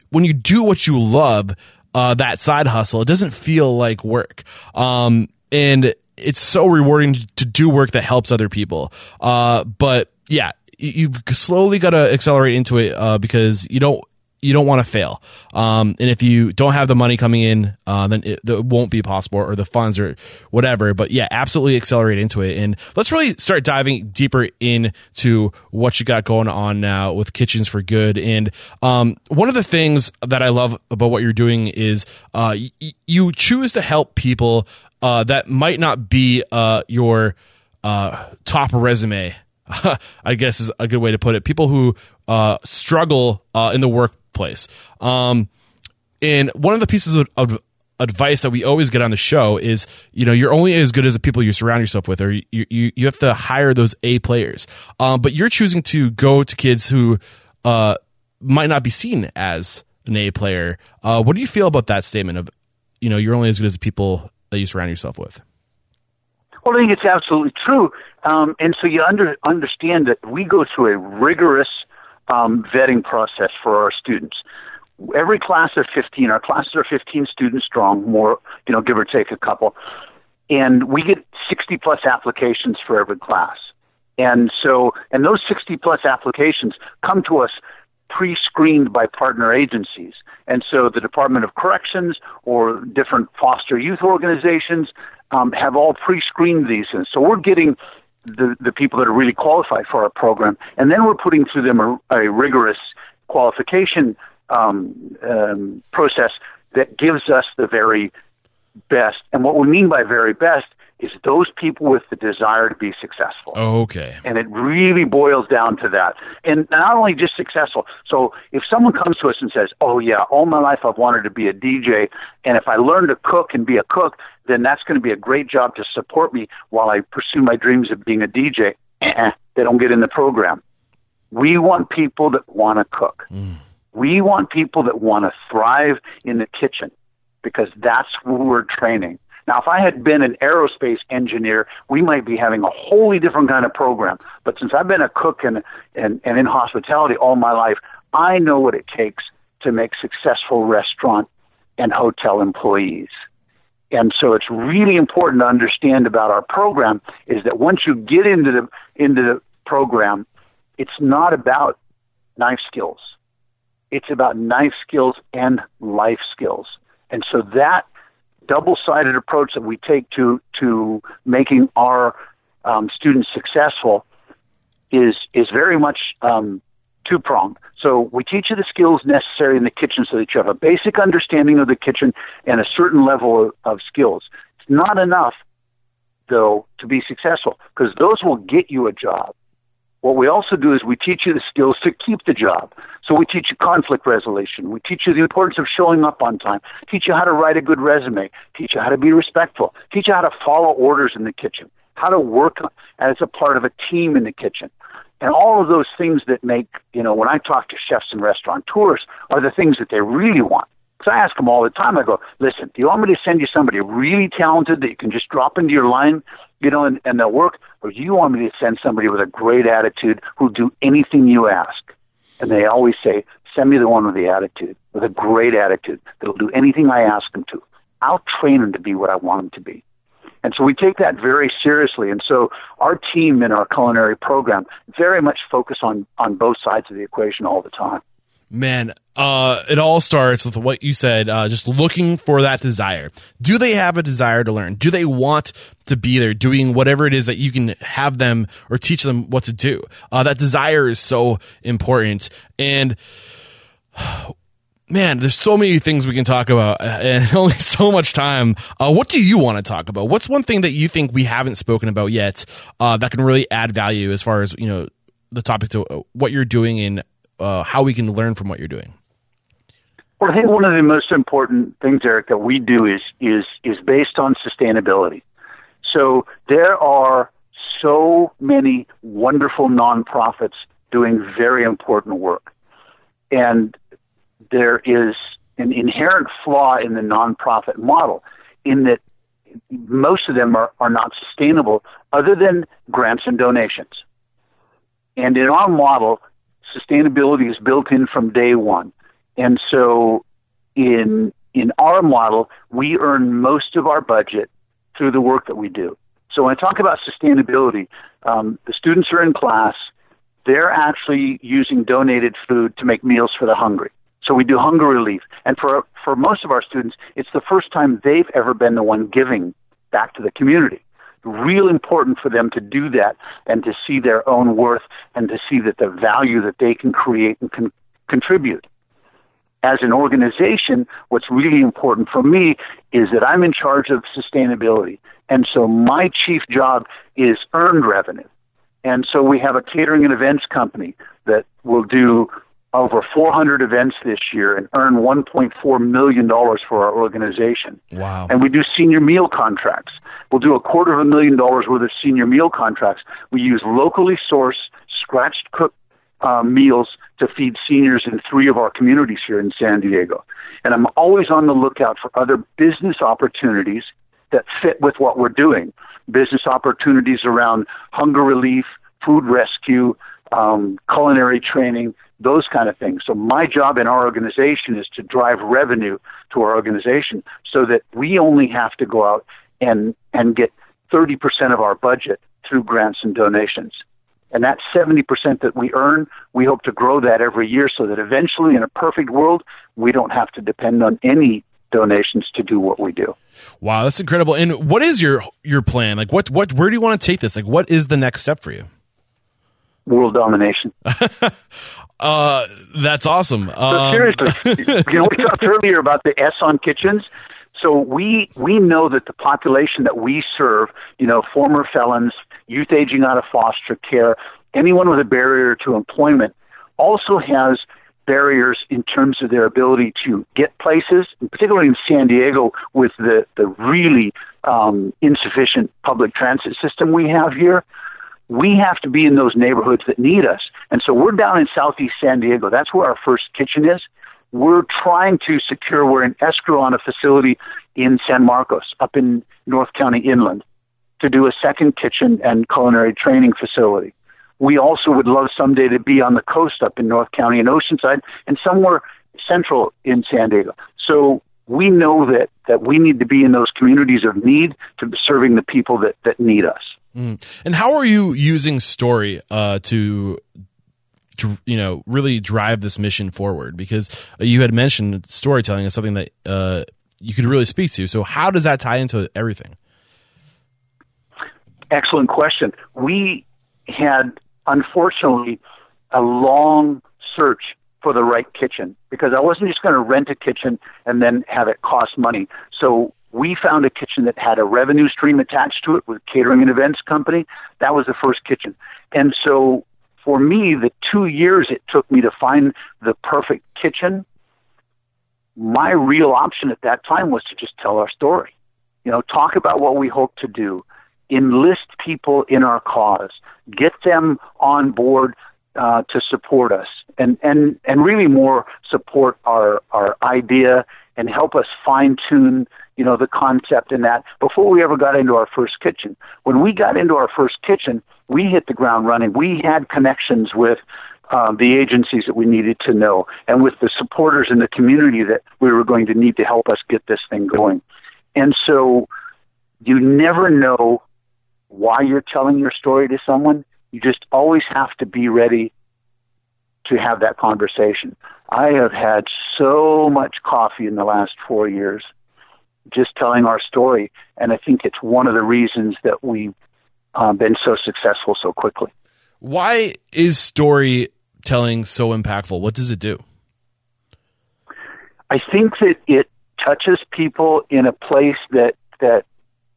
when you do what you love, uh, that side hustle, it doesn't feel like work. Um, and it's so rewarding to do work that helps other people. Uh, but yeah. You've slowly got to accelerate into it uh, because you don't you don't want to fail. Um, and if you don't have the money coming in, uh, then it, it won't be possible, or the funds or whatever. But yeah, absolutely accelerate into it. And let's really start diving deeper into what you got going on now with Kitchens for Good. And um, one of the things that I love about what you're doing is uh, y- you choose to help people uh, that might not be uh, your uh, top resume, I guess is a good way to put it. People who uh, struggle uh, in the workplace. Um, and one of the pieces of, of advice that we always get on the show is, you know, you're only as good as the people you surround yourself with, or you you, you have to hire those A players. Um, but you're choosing to go to kids who uh, might not be seen as an A player. Uh, what do you feel about that statement of, you know, you're only as good as the people that you surround yourself with? Well, I think it's absolutely true. Um, and so you under, understand that we go through a rigorous um, vetting process for our students. Every class of fifteen, our classes are fifteen students strong, more, you know, give or take a couple. And we get sixty plus applications for every class. And so, and those sixty plus applications come to us pre-screened by partner agencies. And so the Department of Corrections or different foster youth organizations um, have all pre-screened these. And so we're getting the, the people that are really qualified for our program, and then we're putting through them a, a rigorous qualification um, um, process that gives us the very best. And what we mean by very best is those people with the desire to be successful. Oh, okay. And it really boils down to that. And not only just successful. So if someone comes to us and says, oh, yeah, all my life I've wanted to be a D J, and if I learn to cook and be a cook, then that's going to be a great job to support me while I pursue my dreams of being a D J. They don't get in the program. We want people that want to cook. Mm. We want people that want to thrive in the kitchen, because that's who we're training. Now, if I had been an aerospace engineer, we might be having a wholly different kind of program. But since I've been a cook and, and, and in hospitality all my life, I know what it takes to make successful restaurant and hotel employees. And so it's really important to understand about our program is that once you get into the into the program, it's not about knife skills. It's about knife skills and life skills. And so that double-sided approach that we take to to making our um, students successful is is very much um, two-pronged. So we teach you the skills necessary in the kitchen so that you have a basic understanding of the kitchen and a certain level of, of skills. It's not enough, though, to be successful, because those will get you a job. What we also do is we teach you the skills to keep the job. So we teach you conflict resolution. We teach you the importance of showing up on time. Teach you how to write a good resume. Teach you how to be respectful. Teach you how to follow orders in the kitchen. How to work as a part of a team in the kitchen. And all of those things that make, you know, when I talk to chefs and restaurateurs, are the things that they really want. Because I ask them all the time, I go, listen, do you want me to send you somebody really talented that you can just drop into your line, you know, and, and they'll work? Or do you want me to send somebody with a great attitude who'll do anything you ask? And they always say, send me the one with the attitude, with a great attitude. They'll do anything I ask them to. I'll train them to be what I want them to be. And so we take that very seriously. And so our team in our culinary program very much focus on, on both sides of the equation all the time. Man, uh, it all starts with what you said, uh, just looking for that desire. Do they have a desire to learn? Do they want to be there doing whatever it is that you can have them or teach them what to do? Uh, that desire is so important. And man, there's so many things we can talk about and only so much time. Uh, what do you want to talk about? What's one thing that you think we haven't spoken about yet uh, that can really add value as far as, you know, the topic to what you're doing and uh, how we can learn from what you're doing? Well, I think one of the most important things, Eric, that we do is is is based on sustainability. So there are so many wonderful nonprofits doing very important work. And there is an inherent flaw in the nonprofit model in that most of them are, are not sustainable other than grants and donations. And in our model, sustainability is built in from day one. And so in in our model, we earn most of our budget through the work that we do. So when I talk about sustainability, um, the students are in class. They're actually using donated food to make meals for the hungry. So we do hunger relief. And for, for most of our students, it's the first time they've ever been the one giving back to the community. Real important for them to do that and to see their own worth and to see that the value that they can create and con- contribute. As an organization, what's really important for me is that I'm in charge of sustainability. And so my chief job is earned revenue. And so we have a catering and events company that will do over four hundred events this year and earn one point four million dollars for our organization. Wow. And we do senior meal contracts. We'll do a quarter of a million dollars worth of senior meal contracts. We use locally sourced, scratch-cooked Uh, meals to feed seniors in three of our communities here in San Diego. And I'm always on the lookout for other business opportunities that fit with what we're doing. Business opportunities around hunger relief, food rescue, um, culinary training, those kind of things. So my job in our organization is to drive revenue to our organization so that we only have to go out and, and get thirty percent of our budget through grants and donations. And that seventy percent that we earn, we hope to grow that every year so that eventually, in a perfect world, we don't have to depend on any donations to do what we do. Wow, that's incredible. And what is your your plan? Like, what what where do you want to take this? Like, what is the next step for you? World domination. uh, that's awesome. Um... So seriously, you know, we talked earlier about the S on kitchens. So we we know that the population that we serve, you know, former felons, youth aging out of foster care, anyone with a barrier to employment, also has barriers in terms of their ability to get places, particularly in San Diego with the, the really um, insufficient public transit system we have here. We have to be in those neighborhoods that need us. And so we're down in Southeast San Diego. That's where our first kitchen is. We're trying to secure, we're in escrow on a facility in San Marcos, up in North County Inland, to do a second kitchen and culinary training facility. We also would love someday to be on the coast up in North County and Oceanside and somewhere central in San Diego. So we know that, that we need to be in those communities of need to be serving the people that, that need us. Mm. And how are you using story uh, to... to, you know, really drive this mission forward? Because you had mentioned storytelling is something that uh, you could really speak to. So how does that tie into everything? Excellent question. We had, unfortunately, a long search for the right kitchen because I wasn't just going to rent a kitchen and then have it cost money. So we found a kitchen that had a revenue stream attached to it with a catering and events company. That was the first kitchen. And so for me, the two years it took me to find the perfect kitchen, my real option at that time was to just tell our story. You know, talk about what we hope to do, enlist people in our cause, get them on board uh, to support us, and, and, and really more support our, our idea and help us fine-tune, you know, the concept in that before we ever got into our first kitchen. When we got into our first kitchen, we hit the ground running. We had connections with uh, the agencies that we needed to know and with the supporters in the community that we were going to need to help us get this thing going. And so you never know why you're telling your story to someone. You just always have to be ready to have that conversation. I have had so much coffee in the last four years just telling our story, and I think it's one of the reasons that we've um, been so successful so quickly. Why is storytelling so impactful? What does it do? I think that it touches people in a place that that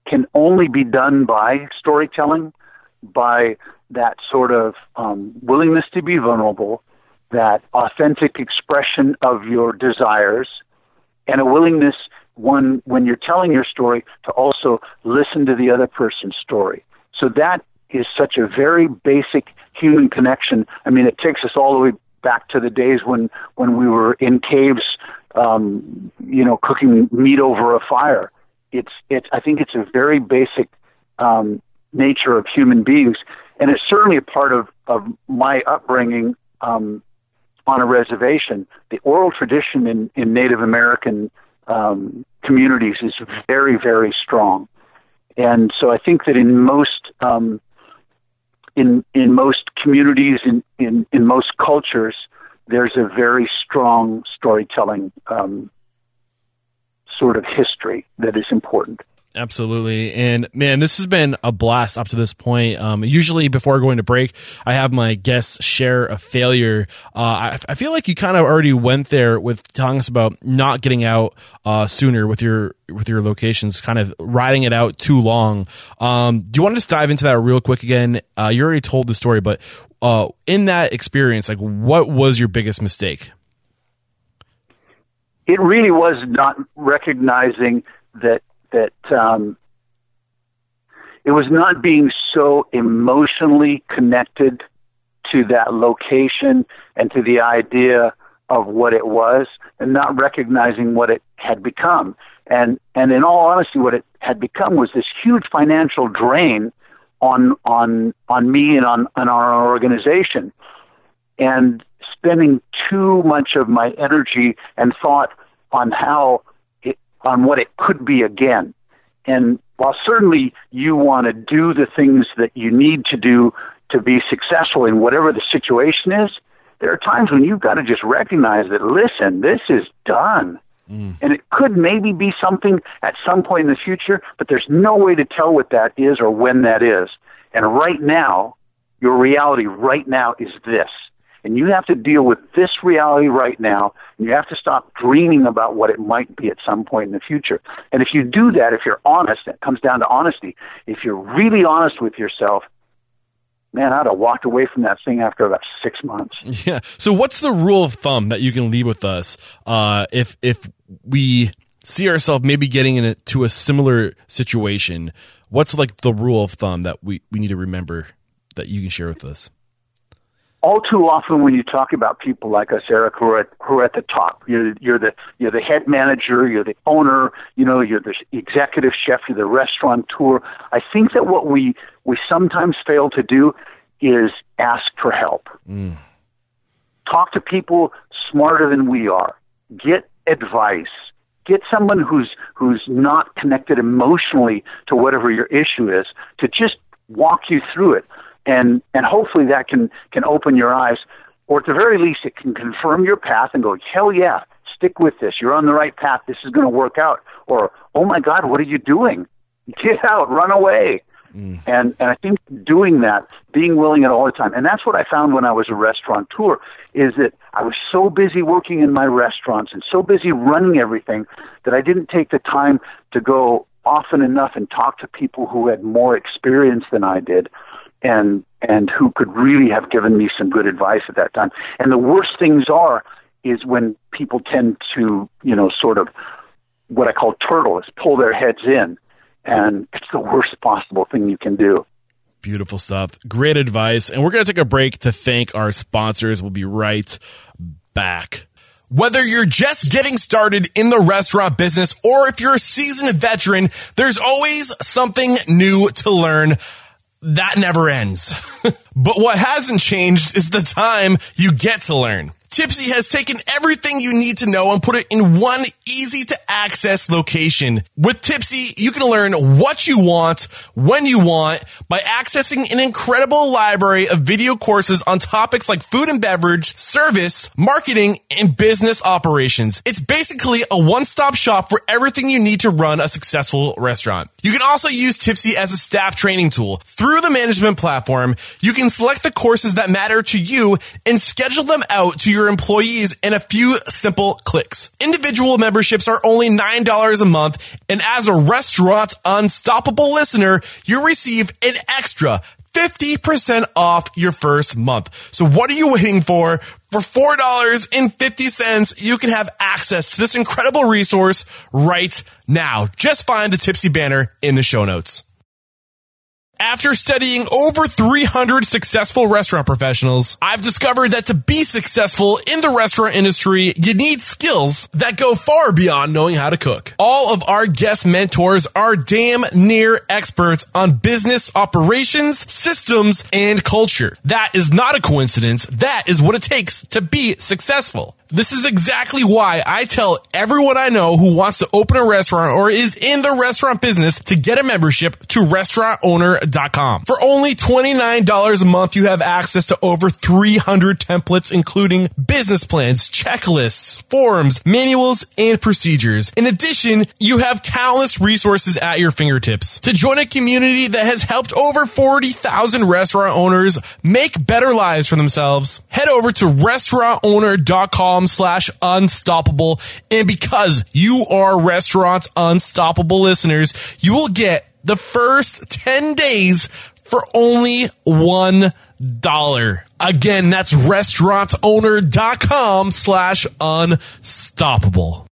can only be done by storytelling, by that sort of um, willingness to be vulnerable, that authentic expression of your desires, and a willingness, one, when you're telling your story, to also listen to the other person's story. So that is such a very basic human connection. I mean, it takes us all the way back to the days when, when we were in caves, um, you know, cooking meat over a fire. It's, it's, I think it's a very basic um, nature of human beings. And it's certainly a part of, of my upbringing um, on a reservation. The oral tradition in, in Native American um, communities is very, very strong. And so I think that in most um, in in most communities, in, in, in most cultures, there's a very strong storytelling um, sort of history that is important. Absolutely. And man, this has been a blast up to this point. Um, usually before going to break, I have my guests share a failure. Uh, I, I feel like you kind of already went there with telling us about not getting out uh, sooner with your with your locations, kind of riding it out too long. Um, do you want to just dive into that real quick again? Uh, you already told the story, but uh, in that experience, like, what was your biggest mistake? It really was not recognizing that that um, it was not being so emotionally connected to that location and to the idea of what it was, and not recognizing what it had become. And and in all honesty, what it had become was this huge financial drain on on on me and on, on our organization. And spending too much of my energy and thought on how on what it could be again. And while certainly you want to do the things that you need to do to be successful in whatever the situation is, there are times when you've got to just recognize that, listen, this is done. Mm. And it could maybe be something at some point in the future, but there's no way to tell what that is or when that is. And right now, your reality right now is this. And you have to deal with this reality right now, and you have to stop dreaming about what it might be at some point in the future. And if you do that, if you're honest, it comes down to honesty. If you're really honest with yourself, man, I'd have walked away from that thing after about six months. Yeah. So what's the rule of thumb that you can leave with us uh, if if we see ourselves maybe getting into a similar situation? What's like the rule of thumb that we, we need to remember that you can share with us? All too often, when you talk about people like us, Eric, who are at, who are at the top, you're, you're the you're the head manager, you're the owner, you know, you're the executive chef, you're the restaurateur. I think that what we we sometimes fail to do is ask for help. Mm. Talk to people smarter than we are. Get advice. Get someone who's who's not connected emotionally to whatever your issue is to just walk you through it. And and hopefully that can, can open your eyes, or at the very least, it can confirm your path and go, hell yeah, stick with this. You're on the right path. This is going to work out. Or, oh my God, what are you doing? Get out, run away. Mm. And and I think doing that, being willing at all the time, and that's what I found when I was a restaurateur, is that I was so busy working in my restaurants and so busy running everything that I didn't take the time to go often enough and talk to people who had more experience than I did. And and who could really have given me some good advice at that time. And the worst things are is when people tend to, you know, sort of what I call turtle, is pull their heads in. And it's the worst possible thing you can do. Beautiful stuff. Great advice. And we're going to take a break to thank our sponsors. We'll be right back. Whether you're just getting started in the restaurant business or if you're a seasoned veteran, there's always something new to learn. That never ends. But what hasn't changed is the time you get to learn. Tipsy has taken everything you need to know and put it in one easy-to-access location. With Tipsy, you can learn what you want, when you want, by accessing an incredible library of video courses on topics like food and beverage, service, marketing, and business operations. It's basically a one-stop shop for everything you need to run a successful restaurant. You can also use Tipsy as a staff training tool. Through the management platform, you can can select the courses that matter to you and schedule them out to your employees in a few simple clicks. Individual memberships are only nine dollars a month, and as a Restaurant Unstoppable listener, you receive an extra fifty percent off your first month. So what are you waiting for? For four dollars and fifty cents, you can have access to this incredible resource right now. Just find the Tipsy banner in the show notes. After studying over three hundred successful restaurant professionals, I've discovered that to be successful in the restaurant industry, you need skills that go far beyond knowing how to cook. All of our guest mentors are damn near experts on business operations, systems, and culture. That is not a coincidence. That is what it takes to be successful. This is exactly why I tell everyone I know who wants to open a restaurant or is in the restaurant business to get a membership to restaurant owner dot com. For only twenty-nine dollars a month, you have access to over three hundred templates, including business plans, checklists, forms, manuals, and procedures. In addition, you have countless resources at your fingertips. To join a community that has helped over forty thousand restaurant owners make better lives for themselves, head over to restaurant owner dot com slash unstoppable. And because you are Restaurants Unstoppable listeners, you will get the first ten days for only one dollar. Again, that's restaurant owner dot com slash unstoppable.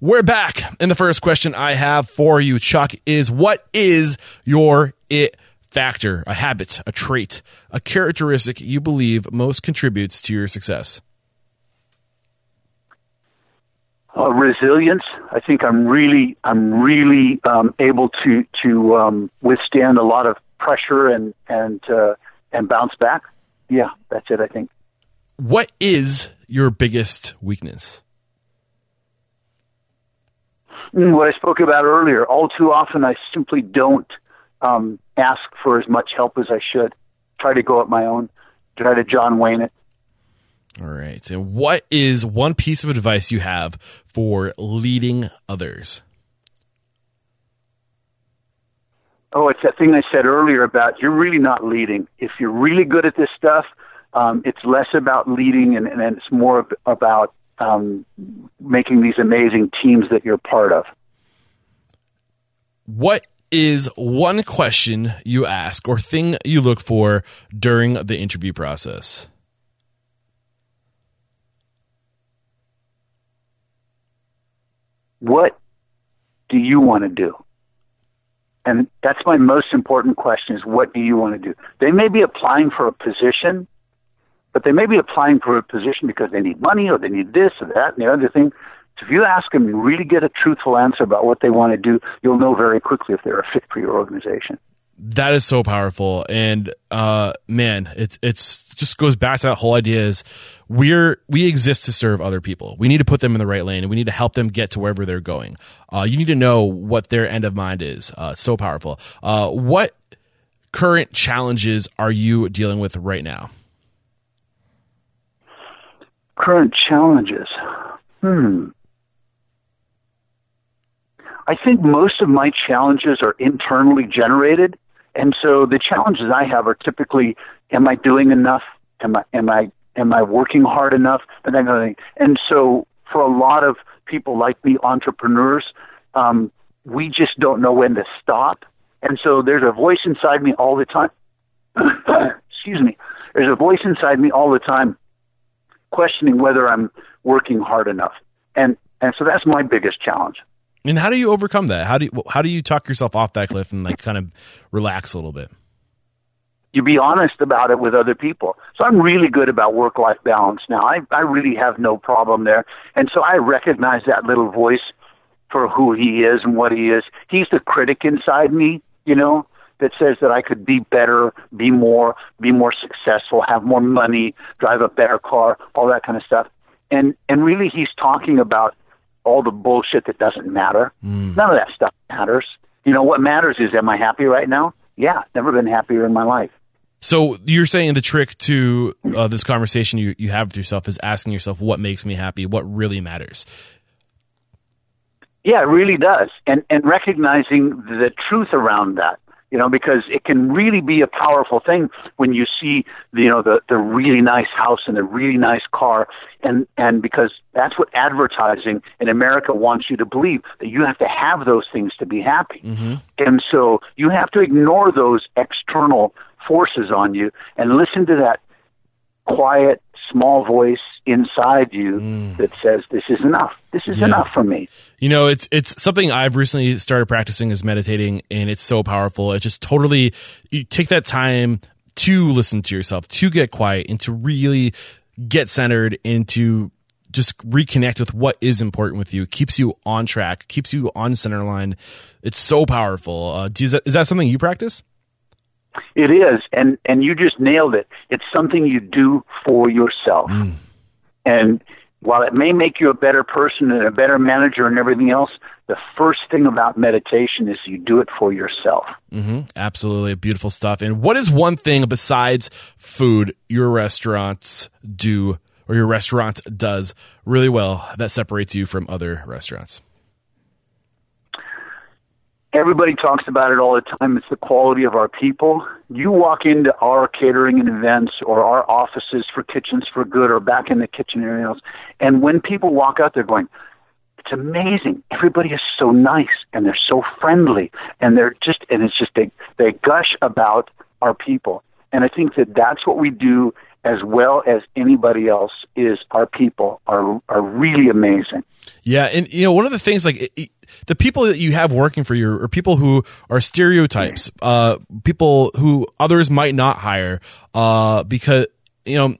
We're back. And the first question I have for you, Chuck, is what is your it factor? A habit, a trait, a characteristic you believe most contributes to your success? Uh, resilience. I think I'm really, I'm really um, able to to um, withstand a lot of pressure and and uh, and bounce back. Yeah, that's it, I think. What is your biggest weakness? What I spoke about earlier. All too often, I simply don't um, ask for as much help as I should. Try to go it my own. Try to John Wayne it. All right. And what is one piece of advice you have for leading others? Oh, it's that thing I said earlier about you're really not leading. If you're really good at this stuff, um, it's less about leading and, and it's more about um, making these amazing teams that you're part of. What is one question you ask or thing you look for during the interview process? What do you want to do? And that's my most important question is, what do you want to do? They may be applying for a position, but they may be applying for a position because they need money or they need this or that and the other thing. So if you ask them and really get a truthful answer about what they want to do, you'll know very quickly if they're a fit for your organization. That is so powerful. And, uh, man, it's, it's just goes back to that whole idea is we're, we exist to serve other people. We need to put them in the right lane and we need to help them get to wherever they're going. Uh, you need to know what their end of mind is. Uh, so powerful. Uh, what current challenges are you dealing with right now? Current challenges. Hmm. I think most of my challenges are internally generated. And so the challenges I have are typically, am I doing enough? Am I, am I, am I working hard enough? And that kind of thing. And so for a lot of people like me, entrepreneurs, um, we just don't know when to stop. And so there's a voice inside me all the time. Excuse me. There's a voice inside me all the time questioning whether I'm working hard enough. And, and so that's my biggest challenge. And how do you overcome that? How do you, how do you talk yourself off that cliff and like kind of relax a little bit? You be honest about it with other people. So I'm really good about work-life balance now. I, I really have no problem there. And so I recognize that little voice for who he is and what he is. He's the critic inside me, you know, that says that I could be better, be more, be more successful, have more money, drive a better car, all that kind of stuff. And and really he's talking about all the bullshit that doesn't matter. Mm. None of that stuff matters. You know, what matters is, am I happy right now? Yeah, never been happier in my life. So you're saying the trick to uh, this conversation you, you have with yourself is asking yourself, what makes me happy? What really matters? Yeah, it really does. And and recognizing the truth around that. you know, because it can really be a powerful thing when you see, you know, the, the really nice house and the really nice car. And, and because that's what advertising in America wants you to believe, that you have to have those things to be happy. Mm-hmm. And so you have to ignore those external forces on you and listen to that quiet, small voice inside you mm. that says, this is enough. This is yeah. enough for me. You know, it's it's something I've recently started practicing is meditating, and it's so powerful. It just totally, you take that time to listen to yourself, to get quiet, and to really get centered, and to just reconnect with what is important with you. It keeps you on track, keeps you on center line. It's so powerful. Uh, is, that, is that something you practice? It is, and, and you just nailed it. It's something you do for yourself. Mm. And while it may make you a better person and a better manager and everything else, the first thing about meditation is you do it for yourself. Mm-hmm. Absolutely. Beautiful stuff. And what is one thing besides food your restaurants do, or your restaurant does really well, that separates you from other restaurants? Everybody talks about it all the time. It's the quality of our people. You walk into our catering and events or our offices for Kitchens for Good or back in the kitchen and everything else, and when people walk out, they're going, it's amazing. Everybody is so nice, and they're so friendly, and they're just, and it's just, they, they gush about our people. And I think that that's what we do as well as anybody else, is our people are are really amazing. Yeah, and you know, one of the things, like, it, it, the people that you have working for you are people who are stereotypes, uh, people who others might not hire, uh, because, you know,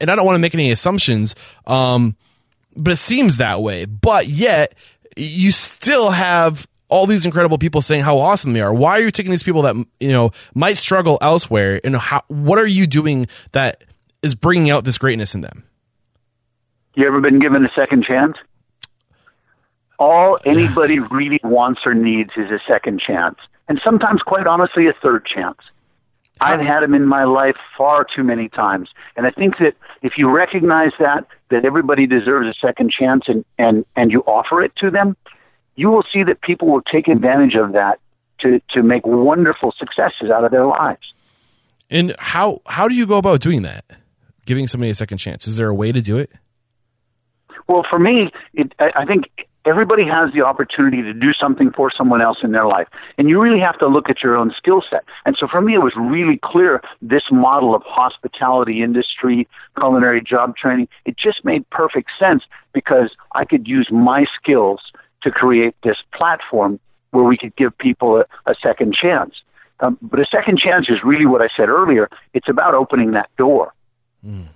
and I don't want to make any assumptions, um, but it seems that way. But yet, you still have all these incredible people saying how awesome they are. Why are you taking these people that, you know, might struggle elsewhere, and how, what are you doing that is bringing out this greatness in them? You ever been given a second chance? All anybody really wants or needs is a second chance, and sometimes, quite honestly, a third chance. I've had them in my life far too many times, and I think that if you recognize that, that everybody deserves a second chance, and, and, and you offer it to them, you will see that people will take advantage of that to, to make wonderful successes out of their lives. And how, how do you go about doing that? Giving somebody a second chance. Is there a way to do it? Well, for me, it, I, I think everybody has the opportunity to do something for someone else in their life. And you really have to look at your own skill set. And so for me, it was really clear, this model of hospitality industry, culinary job training, it just made perfect sense, because I could use my skills to create this platform where we could give people a, a second chance. Um, but a second chance is really what I said earlier. It's about opening that door. Mm.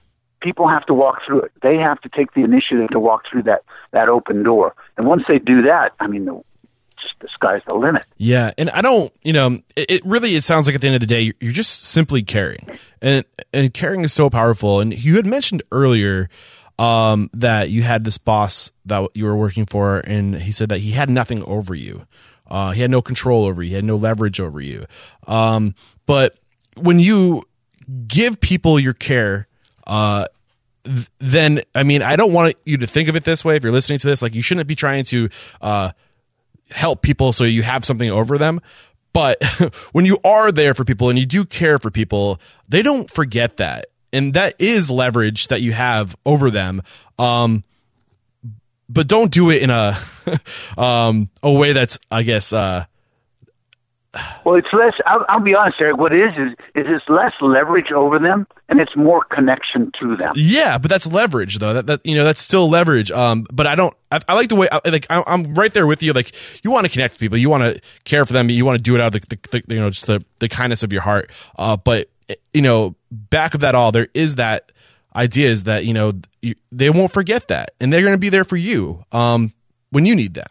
People have to walk through it. They have to take the initiative to walk through that, that open door. And once they do that, I mean, the, just the sky's the limit. Yeah. And I don't, you know, it, it really, it sounds like at the end of the day, you're just simply caring, and, and caring is so powerful. And you had mentioned earlier um, that you had this boss that you were working for, and he said that he had nothing over you. Uh, he had no control over you. He had no leverage over you. Um, but when you give people your care, uh, th- then, I mean, I don't want you to think of it this way. If you're listening to this, like, you shouldn't be trying to uh, help people so you have something over them. But when you are there for people and you do care for people, they don't forget that. And that is leverage that you have over them. Um, but don't do it in a um, a way that's, I guess. Uh, well, it's less. I'll, I'll be honest, Eric. What it is is is it's less leverage over them, and it's more connection to them. Yeah, but that's leverage, though. That, that you know, that's still leverage. Um, but I don't. I, I like the way. I, like I, I'm right there with you. Like, you want to connect with people, you want to care for them, you want to do it out of the, the, the you know just the, the kindness of your heart. Uh, but you know, back of that all, there is that idea is that, you know, they won't forget that, and they're going to be there for you um, when you need them.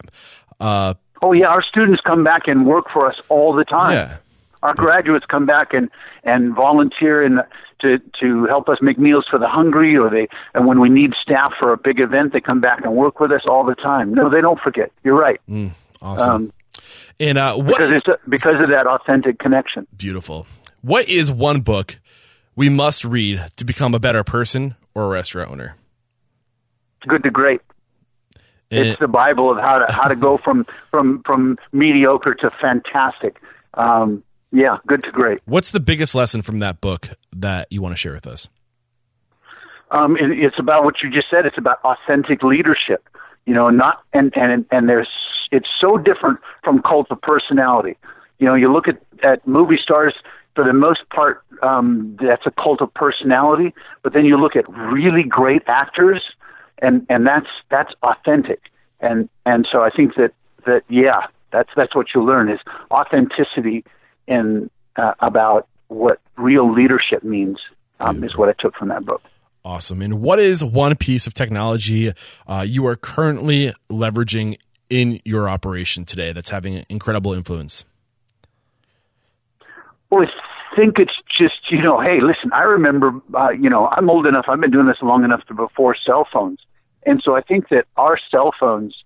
Uh, oh yeah, our students come back and work for us all the time. Yeah. Our graduates come back and, and volunteer in the, to to help us make meals for the hungry, or they and when we need staff for a big event, they come back and work with us all the time. No, they don't forget. You're right. Mm, awesome. Um, and uh, what, because it's a, because of that authentic connection. Beautiful. What is one book we must read to become a better person or a restaurant owner? Good to Great. And it's the Bible of how to how to go from from, from mediocre to fantastic. Um, Yeah, good to great. What's the biggest lesson from that book that you want to share with us? Um, it, it's about what you just said. It's about authentic leadership, you know, not, and, and, and there's, it's so different from cult of personality. You know, you look at, at movie stars, for the most part, um, that's a cult of personality, but then you look at really great actors and, and that's, that's authentic. And, and so I think that, that, yeah, that's, that's what you learn is authenticity and, uh, about what real leadership means, um, is what I took from that book. Awesome. And what is one piece of technology uh, you are currently leveraging in your operation today that's having an incredible influence? Well, I think it's just, you know, hey, listen, I remember, uh, you know, I'm old enough. I've been doing this long enough to before cell phones. And so I think that our cell phones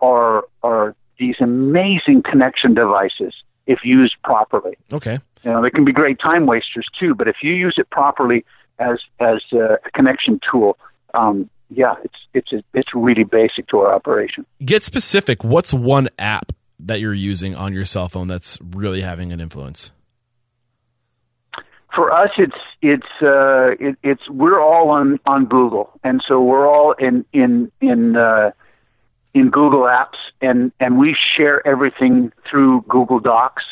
are are these amazing connection devices if used properly. Okay. You know, they can be great time wasters too, but if you use it properly, as as a connection tool, um, yeah, it's it's it's really basic to our operation. Get specific. What's one app that you're using on your cell phone that's really having an influence? For us, it's it's uh, it, it's we're all on, on Google, and so we're all in in in uh, in Google Apps, and, and we share everything through Google Docs.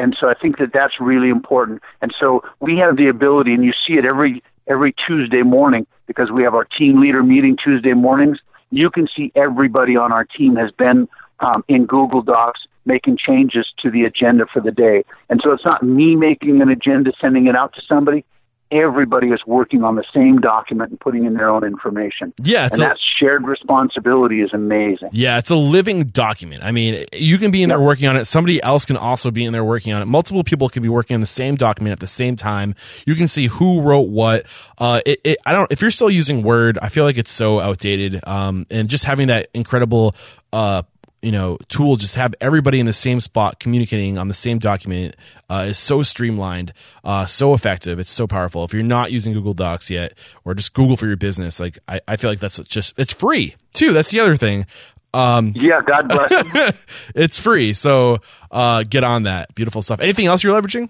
And so I think that that's really important. And so we have the ability, and you see it every every Tuesday morning because we have our team leader meeting Tuesday mornings. You can see everybody on our team has been um, in Google Docs making changes to the agenda for the day. And so it's not me making an agenda, sending it out to somebody. Everybody is working on the same document and putting in their own information. Yeah, and a, that shared responsibility is amazing. Yeah, it's a living document. I mean, you can be in there working on it. Somebody else can also be in there working on it. Multiple people can be working on the same document at the same time. You can see who wrote what. Uh, it, it, I don't. If you're still using Word, I feel like it's so outdated. Um, and just having that incredible, uh, you know, tool, just have everybody in the same spot communicating on the same document uh, is so streamlined, uh, so effective. It's so powerful. If you're not using Google Docs yet, or just Google for your business, like I, I feel like that's just, it's free too. That's the other thing. Um, yeah, God bless. It's free. So uh, get on that. Beautiful stuff. Anything else you're leveraging?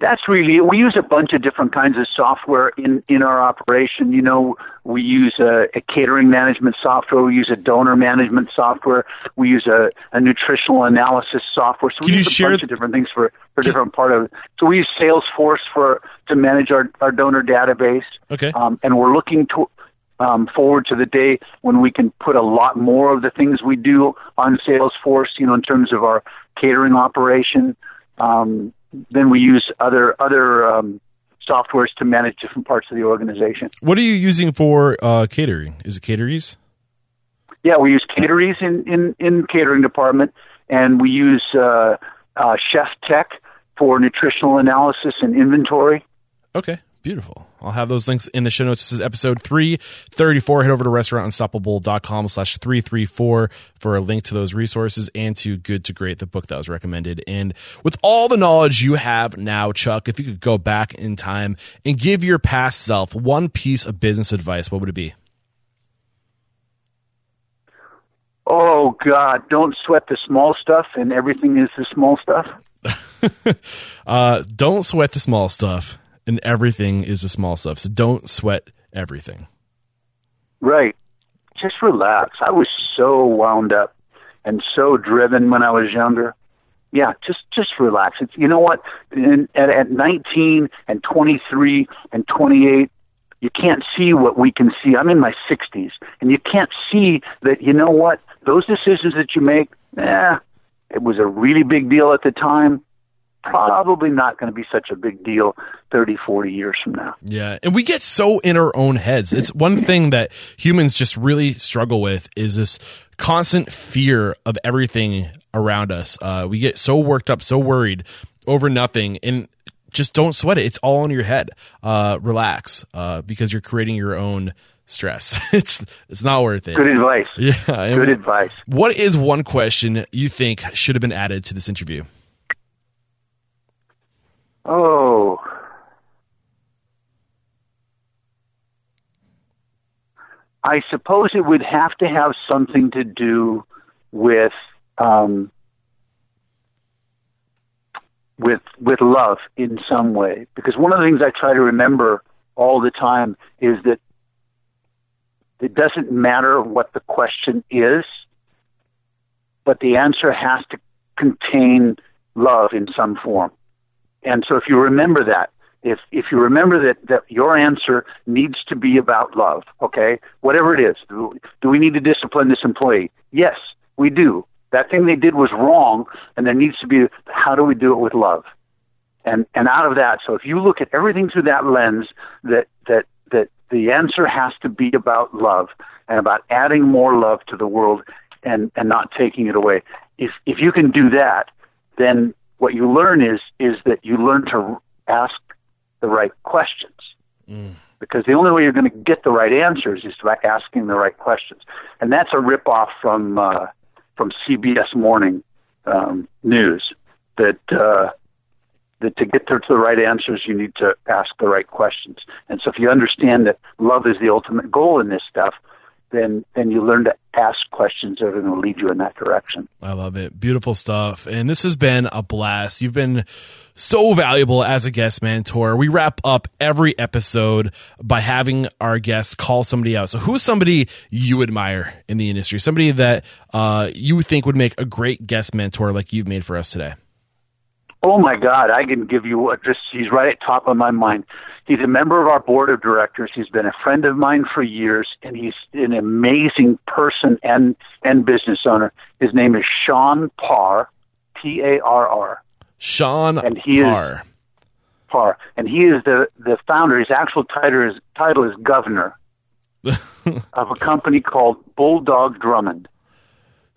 That's really, we use a bunch of different kinds of software in, in our operation. You know, we use a, a catering management software. We use a donor management software. We use a, a nutritional analysis software. So we Can use a bunch th- of different things for, for different part of it. So we use Salesforce for, to manage our, our donor database. Okay. Um, and we're looking to, um, forward to the day when we can put a lot more of the things we do on Salesforce, you know, in terms of our catering operation. Um, Then we use other other um, softwares to manage different parts of the organization. What are you using for uh, catering? Is it Cateries? Yeah, we use Cateries in, in, in catering department, and we use uh, uh, Chef Tech for nutritional analysis and inventory. Okay, beautiful. I'll have those links in the show notes. This is episode three thirty-four. Head over to restaurantunstoppable.com slash three thirty-four for a link to those resources and to Good to Great, the book that was recommended. And with all the knowledge you have now, Chuck, if you could go back in time and give your past self one piece of business advice, what would it be? Oh, God, don't sweat the small stuff, and everything is the small stuff. uh, don't sweat the small stuff. And everything is the small stuff. So don't sweat everything. Right. Just relax. I was so wound up and so driven when I was younger. Yeah, just just relax. It's, you know what? In, at, at nineteen and twenty-three and twenty-eight, you can't see what we can see. I'm in my sixties. And you can't see that, you know what? Those decisions that you make, eh, it was a really big deal at the time. Probably not going to be such a big deal thirty, forty years from now. Yeah. And we get so in our own heads. It's one thing that humans just really struggle with is this constant fear of everything around us. Uh, we get so worked up, so worried over nothing, and just don't sweat it. It's all in your head. Uh, relax uh, because you're creating your own stress. It's it's not worth it. Good advice. Yeah. And Good advice. What is one question you think should have been added to this interview? Oh, I suppose it would have to have something to do with um, with with love in some way. Because one of the things I try to remember all the time is that it doesn't matter what the question is, but the answer has to contain love in some form. And so if you remember that, if if you remember that, that your answer needs to be about love, okay, whatever it is, do, do we need to discipline this employee? Yes, we do. That thing they did was wrong, and there needs to be, how do we do it with love? And and out of that, so if you look at everything through that lens, that that that the answer has to be about love and about adding more love to the world and, and not taking it away. If if you can do that, then what you learn is is that you learn to ask the right questions. Mm. Because the only way you're going to get the right answers is by asking the right questions. And that's a ripoff from uh, from C B S Morning um, News that uh, that to get to the right answers, you need to ask the right questions. And so if you understand that love is the ultimate goal in this stuff, then then you learn to ask questions that are going to lead you in that direction. I love it. Beautiful stuff. And this has been a blast. You've been so valuable as a guest mentor. We wrap up every episode by having our guests call somebody out. So who's somebody you admire in the industry, somebody that uh, you think would make a great guest mentor like you've made for us today? Oh, my God. I can give you what just, he's right at top of my mind. He's a member of our board of directors. He's been a friend of mine for years, and he's an amazing person and, and business owner. His name is Sean Parr, P A R R. Sean and he Parr. Is, Parr. And he is the, the founder. His actual title is, title is governor of a company called Bulldog Drummond.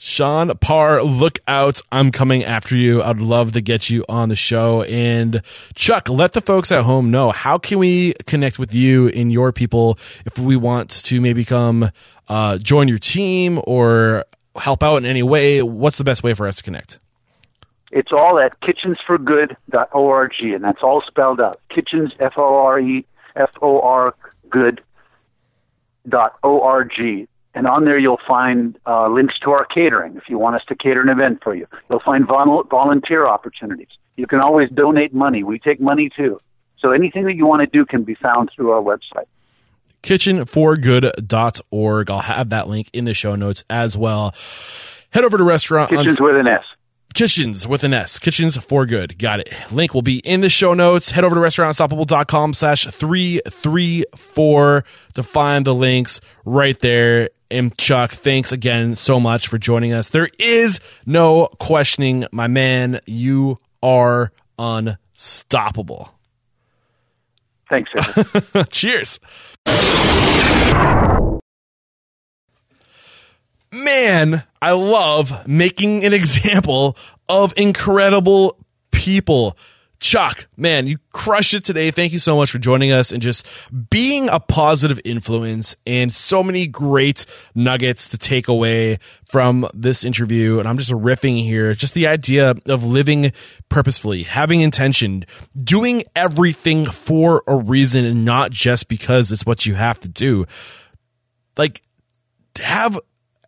Sean Parr, look out. I'm coming after you. I'd love to get you on the show. And Chuck, let the folks at home know, how can we connect with you and your people if we want to maybe come uh, join your team or help out in any way? What's the best way for us to connect? It's all at kitchens for good dot org, and that's all spelled out. Kitchens, F O R E, F O R, good, dot O R G. And on there, you'll find uh, links to our catering if you want us to cater an event for you. You'll find vol- volunteer opportunities. You can always donate money. We take money, too. So anything that you want to do can be found through our website. kitchen for good dot org. I'll have that link in the show notes as well. Head over to restaurant. Kitchens on- with an S. Kitchens with an S. Kitchens for Good. Got it. Link will be in the show notes. Head over to restaurantunstoppable.com slash 334 to find the links right there. And Chuck, thanks again so much for joining us. There is no questioning, my man. You are unstoppable. Thanks, sir. Cheers. Man, I love making an example of incredible people. Chuck, man, you crushed it today. Thank you so much for joining us and just being a positive influence, and so many great nuggets to take away from this interview. And I'm just riffing here. Just the idea of living purposefully, having intention, doing everything for a reason and not just because it's what you have to do. Like, have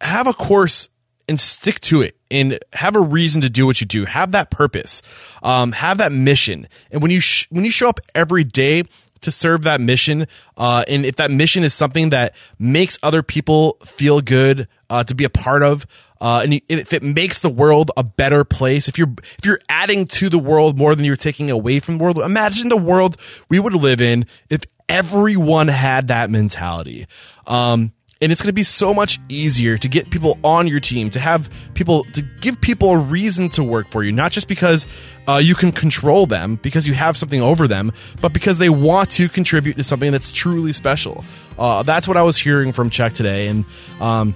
have a course and stick to it, and have a reason to do what you do. Have that purpose, um, have that mission. And when you, sh- when you show up every day to serve that mission, uh, and if that mission is something that makes other people feel good, uh, to be a part of, uh, and you, if it makes the world a better place, if you're, if you're adding to the world more than you're taking away from the world, imagine the world we would live in if everyone had that mentality. Um, And it's going to be so much easier to get people on your team, to have people, to give people a reason to work for you, not just because uh, you can control them, because you have something over them, but because they want to contribute to something that's truly special. Uh, that's what I was hearing from Chuck today, and um,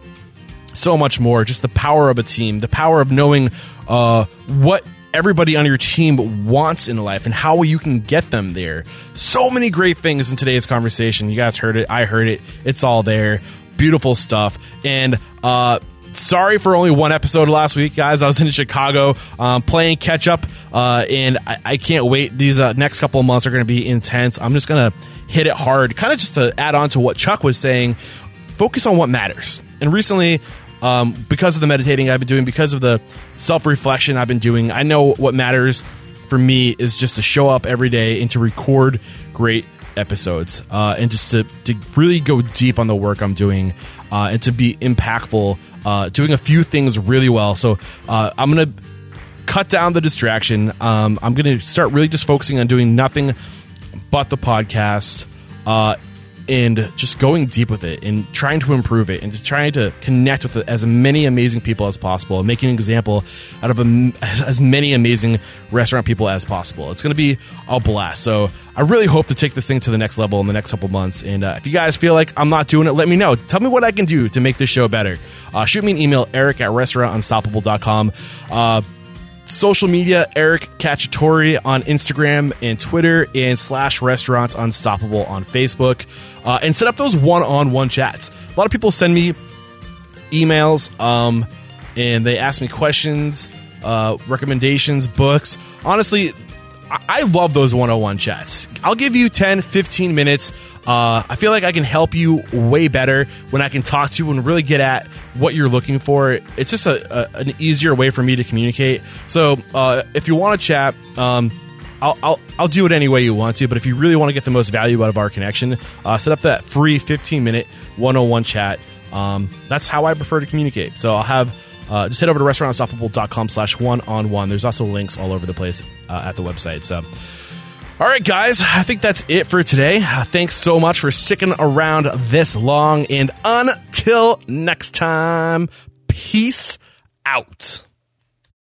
so much more. Just the power of a team, the power of knowing uh, what everybody on your team wants in life and how you can get them there. So many great things in today's conversation. You guys heard it. I heard it. It's all there. Beautiful stuff. And uh, sorry for only one episode last week, guys. I was in Chicago um, playing catch up, uh, and I, I can't wait. These uh, next couple of months are going to be intense. I'm just going to hit it hard, kind of just to add on to what Chuck was saying. Focus on what matters. And recently, um, because of the meditating I've been doing, because of the self-reflection I've been doing, I know what matters for me is just to show up every day and to record great episodes, uh, and just to, to really go deep on the work I'm doing, uh, and to be impactful, uh, doing a few things really well. So uh, I'm going to cut down the distraction. Um, I'm going to start really just focusing on doing nothing but the podcast, uh, and just going deep with it and trying to improve it and just trying to connect with as many amazing people as possible and making an example out of a, as many amazing restaurant people as possible. It's going to be a blast. So I really hope to take this thing to the next level in the next couple months. And uh, if you guys feel like I'm not doing it, let me know. Tell me what I can do to make this show better. Uh, shoot me an email, Eric at restaurant unstoppable dot com. Uh, Social media, Eric Cacciatore on Instagram and Twitter, and slash Restaurants Unstoppable on Facebook, uh, and set up those one-on-one chats. A lot of people send me emails, um, and they ask me questions, uh, recommendations, books. Honestly, I, I love those one-on-one chats. I'll give you ten, fifteen minutes. Uh, I feel like I can help you way better when I can talk to you and really get at what you're looking for. It's just a, a, an easier way for me to communicate. So uh, if you want to chat, um, I'll, I'll I'll do it any way you want to. But if you really want to get the most value out of our connection, uh, set up that free fifteen-minute one-on-one chat. Um, that's how I prefer to communicate. So I'll have uh, just head over to restaurantunstoppable.com slash one-on-one. There's also links all over the place uh, at the website. So. All right, guys, I think that's it for today. Thanks so much for sticking around this long. And until next time, peace out.